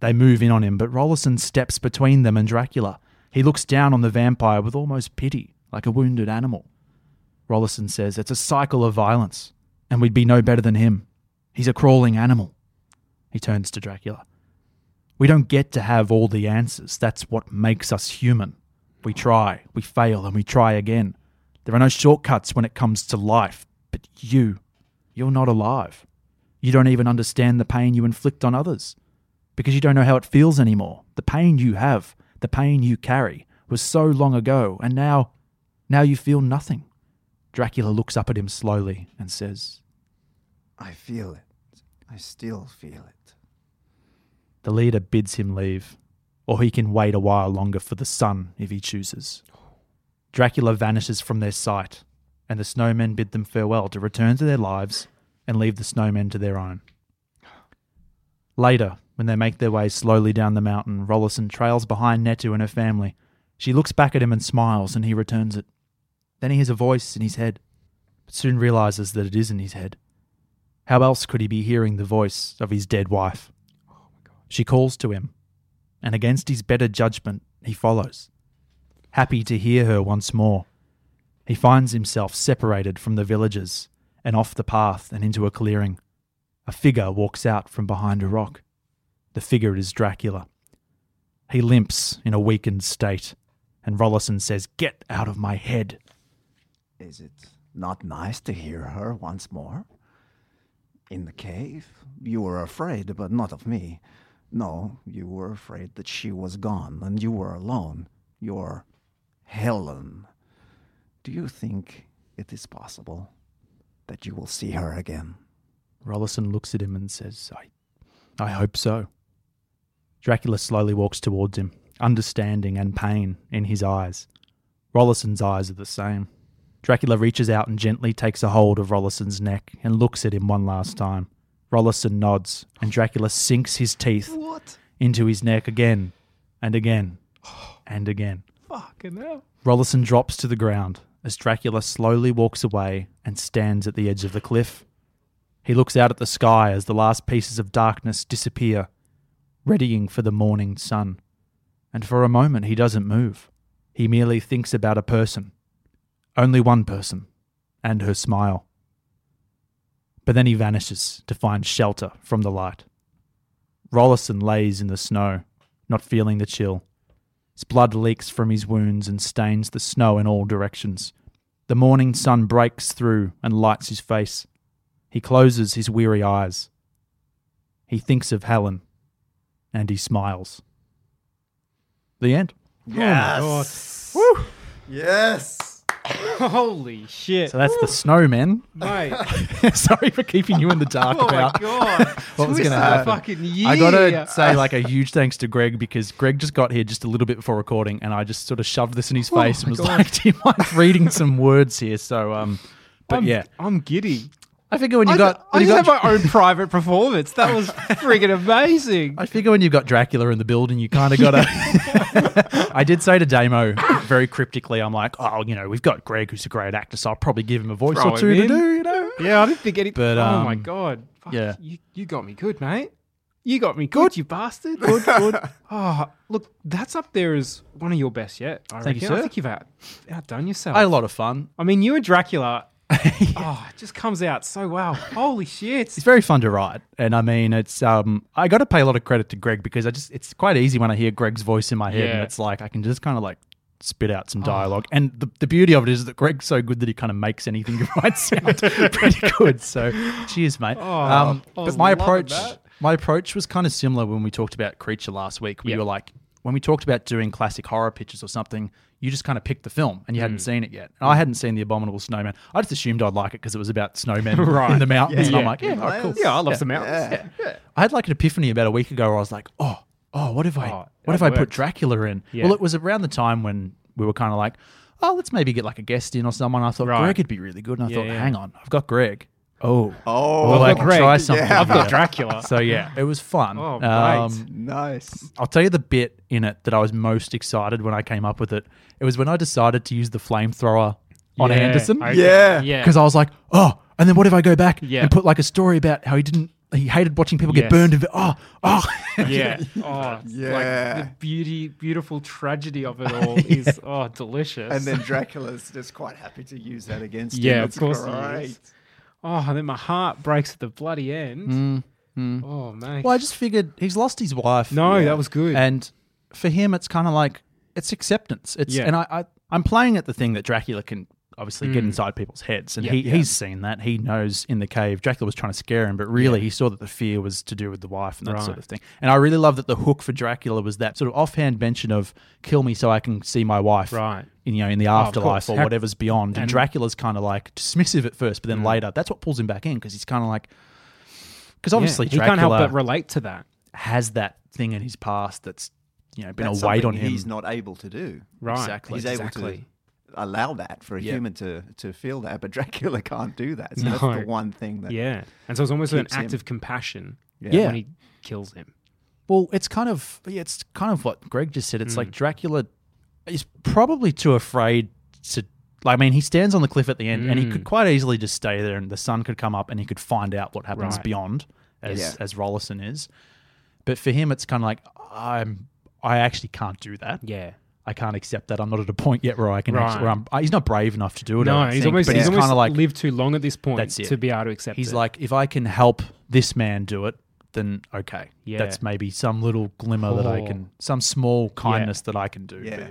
They move in on him, but Rollison steps between them and Dracula. He looks down on the vampire with almost pity, like a wounded animal. Rollison says it's a cycle of violence, and we'd be no better than him. He's a crawling animal. He turns to Dracula. We don't get to have all the answers. That's what makes us human. We try, we fail, and we try again. There are no shortcuts when it comes to life, but you're not alive. You don't even understand the pain you inflict on others because you don't know how it feels anymore. The pain you have, the pain you carry was so long ago, and now you feel nothing. Dracula looks up at him slowly and says, I feel it. I still feel it. The leader bids him leave, or he can wait a while longer for the sun if he chooses. Dracula vanishes from their sight, and the snowmen bid them farewell to return to their lives and leave the snowmen to their own. Later, when they make their way slowly down the mountain, Rollison trails behind Netu and her family. She looks back at him and smiles, and he returns it. Then he hears a voice in his head, but soon realizes that it is in his head. How else could he be hearing the voice of his dead wife? She calls to him, and against his better judgment, he follows. Happy to hear her once more, he finds himself separated from the villagers and off the path and into a clearing. A figure walks out from behind a rock. The figure is Dracula. He limps in a weakened state, and Rollison says, Get out of my head. Is it not nice to hear her once more? In the cave, you were afraid, but not of me. No, you were afraid that she was gone and you were alone. You're Helen, do you think it is possible that you will see her again? Rollison looks at him and says, I hope so. Dracula slowly walks towards him, understanding and pain in his eyes. Rollison's eyes are the same. Dracula reaches out and gently takes a hold of Rollison's neck and looks at him one last time. Rollison nods, and Dracula sinks his teeth into his neck again and again and again. Fucking hell. Rollison drops to the ground as Dracula slowly walks away and stands at the edge of the cliff. He looks out at the sky as the last pieces of darkness disappear, readying for the morning sun. And for a moment he doesn't move. He merely thinks about a person. Only one person. And her smile. But then he vanishes to find shelter from the light. Rollison lays in the snow, not feeling the chill. His blood leaks from his wounds and stains the snow in all directions. The morning sun breaks through and lights his face. He closes his weary eyes. He thinks of Helen, and he smiles. The end. Yes. Oh my God. Woo. Yes. Holy shit. So that's Woo. The snowmen. Mate. Sorry for keeping you in the dark about. Oh my God. What was going to happen? Fucking year. I got to say a huge thanks to Greg, because Greg just got here just a little bit before recording and I just sort of shoved this in his face and was like, do you mind reading some words here? So, I'm giddy. I figure when I just have my own private performance. That was friggin' amazing. I figure when you've got Dracula in the building, you kind of got to... I did say to Damo very cryptically, I'm like, we've got Greg, who's a great actor, so I'll probably give him a voice or two to do, Yeah, I didn't think anything... But, oh, my God. Fuck, yeah. You got me good, mate. You got me good, you bastard. Good. Oh, look, that's up there as one of your best yet, I reckon. Thank you, sir. I think you've outdone yourself. I had a lot of fun. I mean, you and Dracula... It just comes out so well. Holy shit. It's very fun to write. And I mean, it's I got to pay a lot of credit to Greg because it's quite easy when I hear Greg's voice in my head and it's like I can just kind of spit out some dialogue. And the beauty of it is that Greg's so good that he kind of makes anything you write sound pretty good. So cheers, mate. But my approach was kind of similar when we talked about Creature last week. We were like, when we talked about doing classic horror pitches or something, you just kind of picked the film and you hadn't seen it yet. And I hadn't seen The Abominable Snowman. I just assumed I'd like it because it was about snowmen in the mountains. Yeah. And I'm like, Himalayas. Cool. Yeah, I love the mountains. Yeah. I had an epiphany about a week ago where I was like, what if I put Dracula in? Yeah. Well, it was around the time when we were kind of like, let's maybe get a guest in or someone. I thought Greg would be really good. And I thought, hang on, I've got Greg. We'll try something. Yeah. I've got Dracula. So yeah, it was fun. Oh, right. Nice. I'll tell you the bit in it that I was most excited when I came up with it. It was when I decided to use the flamethrower on Anderson. Because I was like, oh, and then what if I go back and put like a story about how he hated watching people get burned. Like the beautiful tragedy of it all is delicious. And then Dracula's just quite happy to use that against him. Yeah, of course he is. Oh, and then my heart breaks at the bloody end. Oh, mate. Well, I just figured he's lost his wife. No, that was good. And for him, it's kind of like, it's acceptance. It's And I'm playing at the thing that Dracula can obviously get inside people's heads. And he's seen that. He knows in the cave, Dracula was trying to scare him, but really he saw that the fear was to do with the wife and that sort of thing. And I really love that the hook for Dracula was that sort of offhand mention of kill me so I can see my wife. Right. In the afterlife or whatever's beyond. And Dracula's kind of like dismissive at first, but then later, that's what pulls him back in because he's kind of like... Because obviously Dracula... He can't help but relate to that. ...has that thing in his past that's been a weight on him. He's not able to do. Right. Exactly. He's able to allow that for a human to feel that, but Dracula can't do that. So that's the one thing that... Yeah. And so it's almost like an act of compassion when he kills him. Well, it's kind of what Greg just said. It's like Dracula... He's probably too afraid to... I mean, he stands on the cliff at the end and he could quite easily just stay there and the sun could come up and he could find out what happens beyond, as Rollison is. But for him, it's kind of like, I actually can't do that. Yeah. I can't accept that. I'm not at a point yet where I can... he's not brave enough to do it. No, he's kind of like lived too long at this point to be able to accept it. He's like, if I can help this man do it, then okay. Yeah. That's maybe some little glimmer that I can... Some small kindness that I can do. Yeah. But,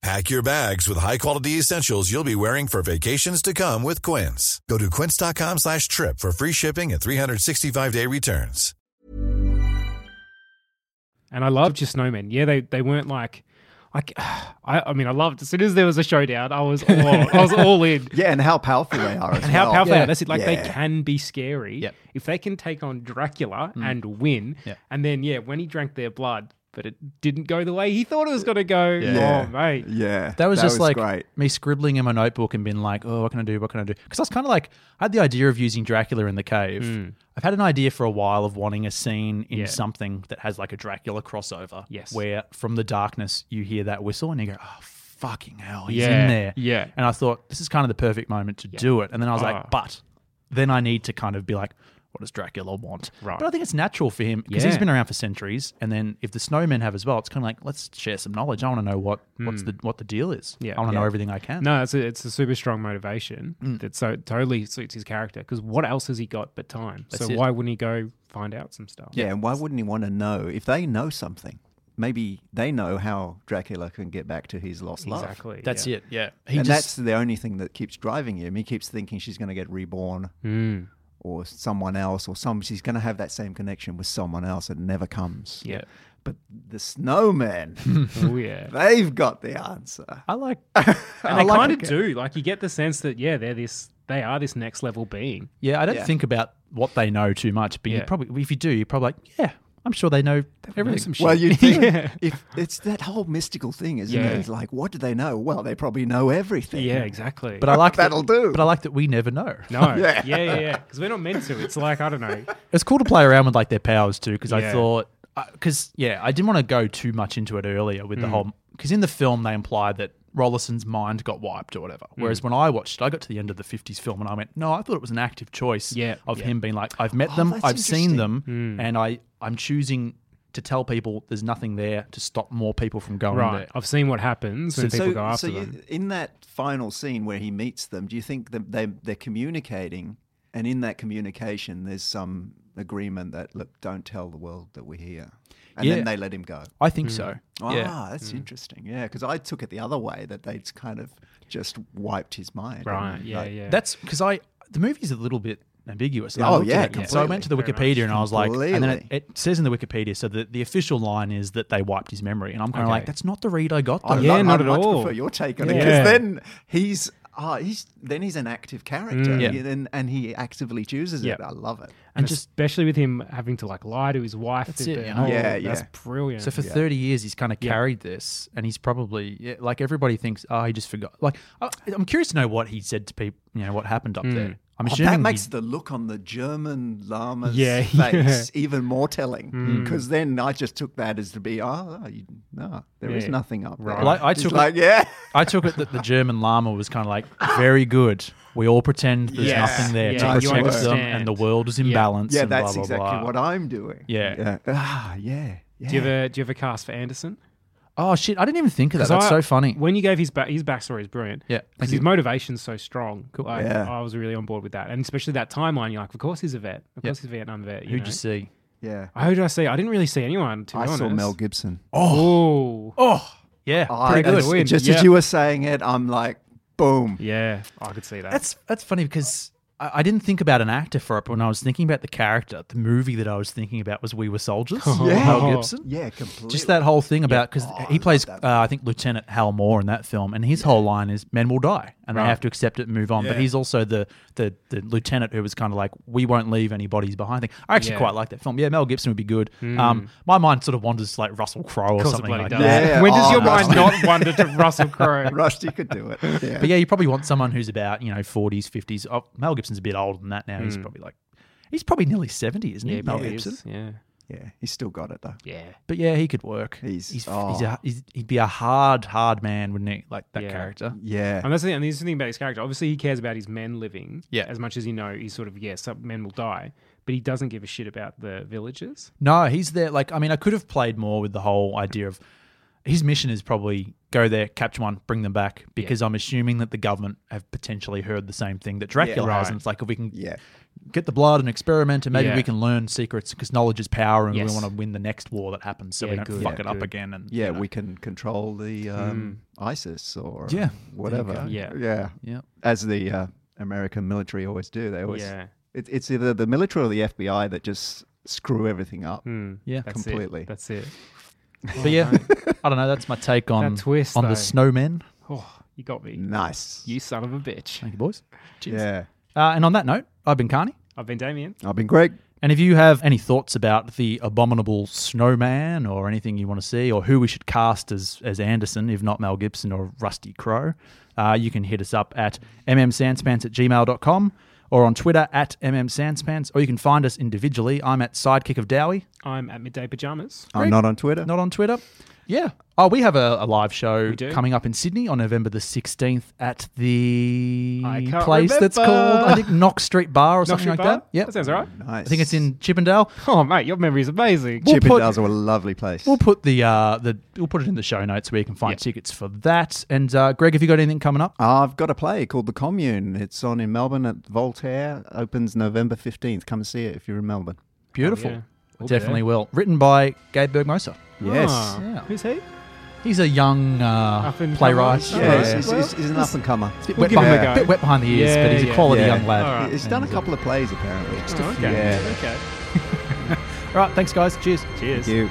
Pack your bags with high-quality essentials you'll be wearing for vacations to come with Quince. Go to quince.com/trip for free shipping and 365-day returns. And I loved your snowmen. Yeah, they weren't like... I loved it. As soon as there was a showdown, I was all in. Yeah, and how powerful they are as and well. How powerful they are. That's it. Like, they can be scary. Yep. If they can take on Dracula and win, and then, when he drank their blood... But it didn't go the way he thought it was going to go. Yeah. Oh, mate. Yeah. That was great. Me scribbling in my notebook and being like, oh, what can I do? Because I was kind of like, I had the idea of using Dracula in the cave. I've had an idea for a while of wanting a scene in something that has like a Dracula crossover. Yes. Where from the darkness you hear that whistle and you go, oh, fucking hell, he's in there. Yeah. And I thought, this is kind of the perfect moment to do it. And then I was like, but then I need to kind of be like, what does Dracula want? Right. But I think it's natural for him because he's been around for centuries. And then if the snowmen have as well, it's kind of like, let's share some knowledge. I want to know what the deal is. Yeah. I want to know everything I can. No, it's a super strong motivation that so totally suits his character because what else has he got but time? Why wouldn't he go find out some stuff? Yeah, and why wouldn't he want to know? If they know something, maybe they know how Dracula can get back to his lost love. Exactly. That's it, yeah. That's the only thing that keeps driving him. He keeps thinking she's going to get reborn. Or someone else, she's going to have that same connection with someone else. It never comes. Yeah. But the snowmen, they've got the answer. I kind of do. Like, you get the sense that, they are this next level being. Yeah, I don't think about what they know too much, but you probably, if you do, you're probably like, yeah, I'm sure they know everything. Well, you'd think if it's that whole mystical thing, isn't it? It's like, what do they know? Well, they probably know everything. Yeah, exactly. But I like But I like that we never know. No. Because we're not meant to. It's like, I don't know. It's cool to play around with like their powers too, because I thought, because I didn't want to go too much into it earlier with the whole, because in the film they imply that Rollison's mind got wiped or whatever. Whereas when I watched it, I got to the end of the 50s film and I went, no, I thought it was an active choice of him being like, I've met them, I've seen them, and I'm choosing to tell people there's nothing there to stop more people from going there. I've seen what happens when people go after them. In that final scene where he meets them, do you think that they're communicating, and in that communication there's some agreement that, look, don't tell the world that we're here? And then they let him go. I think so. That's interesting. Yeah, because I took it the other way, that they'd kind of just wiped his mind. Right, That's because the movie's a little bit ambiguous. Completely. So I went to the Wikipedia and I was like, and then it says in the Wikipedia, so the official line is that they wiped his memory. And I'm kind of like, that's not the read I got though. Not at all. I much prefer your take on it, because then he's an active character, and he actively chooses it. I love it, and especially with him having to like lie to his wife. That's brilliant. So for 30 years, he's kind of carried this, and he's probably like everybody thinks, he just forgot. Like, I'm curious to know what he said to people. You know what happened up there. I'm assuming that makes the look on the German lama's face even more telling, because then I just took that as to be, there is nothing up there. Well, I took it that the German lama was kind of like, very good. We all pretend there's nothing there to protect them, and the world is in balance. Yeah, and that's exactly what I'm doing. Yeah. Do you ever cast for Anderson? Oh, shit. I didn't even think of that. That's so funny. When you gave his backstory is brilliant. Yeah. Because his motivation's so strong. Cool. I was really on board with that. And especially that timeline, you're like, of course he's a vet. Of course he's a Vietnam vet. Who'd you see? Yeah. Who did I see? I didn't really see anyone, to be honest. I saw Mel Gibson. Oh. Oh. Yeah. Pretty good. Just as you were saying it, I'm like, boom. Yeah. I could see that. That's funny because I didn't think about an actor for it, when I was thinking about the character, the movie that I was thinking about was We Were Soldiers. Mel Gibson. Yeah, completely. Just that whole thing about, because he plays, I think, Lieutenant Hal Moore in that film, and his whole line is, men will die, and they have to accept it and move on. Yeah. But he's also the lieutenant who was kind of like, we won't leave any bodies behind thing. I actually quite like that film. Yeah, Mel Gibson would be good. My mind sort of wanders to like Russell Crowe or something like that. Yeah. When does your mind not wander to Russell Crowe? Rusty could do it. Yeah. But yeah, you probably want someone who's about, 40s, 50s. Oh, Mel Gibson. A bit older than that now. He's probably nearly 70, isn't he? Mel Gibson. Yeah. He's still got it though. Yeah, but he could work. He'd be a hard man, wouldn't he? Like that character. Yeah, and that's the thing. And the interesting thing about his character, obviously, he cares about his men living. Yeah, as much as he's sort of some men will die, but he doesn't give a shit about the villagers. No, he's there. Like, I mean, I could have played more with the whole idea of his mission is probably go there, capture one, bring them back, because I'm assuming that the government have potentially heard the same thing that Dracula has. And it's like, if we can get the blood and experiment, and maybe we can learn secrets, because knowledge is power, and we want to win the next war that happens, so we don't fuck it up again. And we can control the ISIS or whatever. Yeah. As the American military always do. They always it's either the military or the FBI that just screw everything up. Completely. That's it. But I don't know. That's my take on the snowmen. Oh, you got me. Nice. You son of a bitch. Thank you, boys. Cheers. Yeah. And on that note, I've been Carney. I've been Damien. I've been Greg. And if you have any thoughts about the abominable snowman or anything you want to see, or who we should cast as Anderson, if not Mel Gibson or Rusty Crowe, you can hit us up at mmsanspants@gmail.com. or on Twitter at MMSansPants, or you can find us individually. I'm at Sidekick of Dowie. I'm at Midday Pajamas. Greg? I'm not on Twitter. Not on Twitter. Yeah. Oh, we have a live show coming up in Sydney on November the 16th at the place that's called, I think, Knox Street Bar or something like that. Yeah, that sounds right. Nice. I think it's in Chippendale. Oh, mate, your memory is amazing. Chippendale's a lovely place. We'll put it in the show notes where you can find tickets for that. And Greg, have you got anything coming up? I've got a play called The Commune. It's on in Melbourne at Voltaire. Opens November 15th. Come and see it if you're in Melbourne. Beautiful. Oh, yeah. Definitely will. Written by Gabe Bergmoser. Yes. Oh, yeah. Who's he? He's a young playwright. He's an up-and-comer. It's a bit wet behind the ears, but he's a quality young lad. Right. He's done a couple of plays, apparently. Okay. All right, thanks, guys. Cheers. Cheers. Thank you.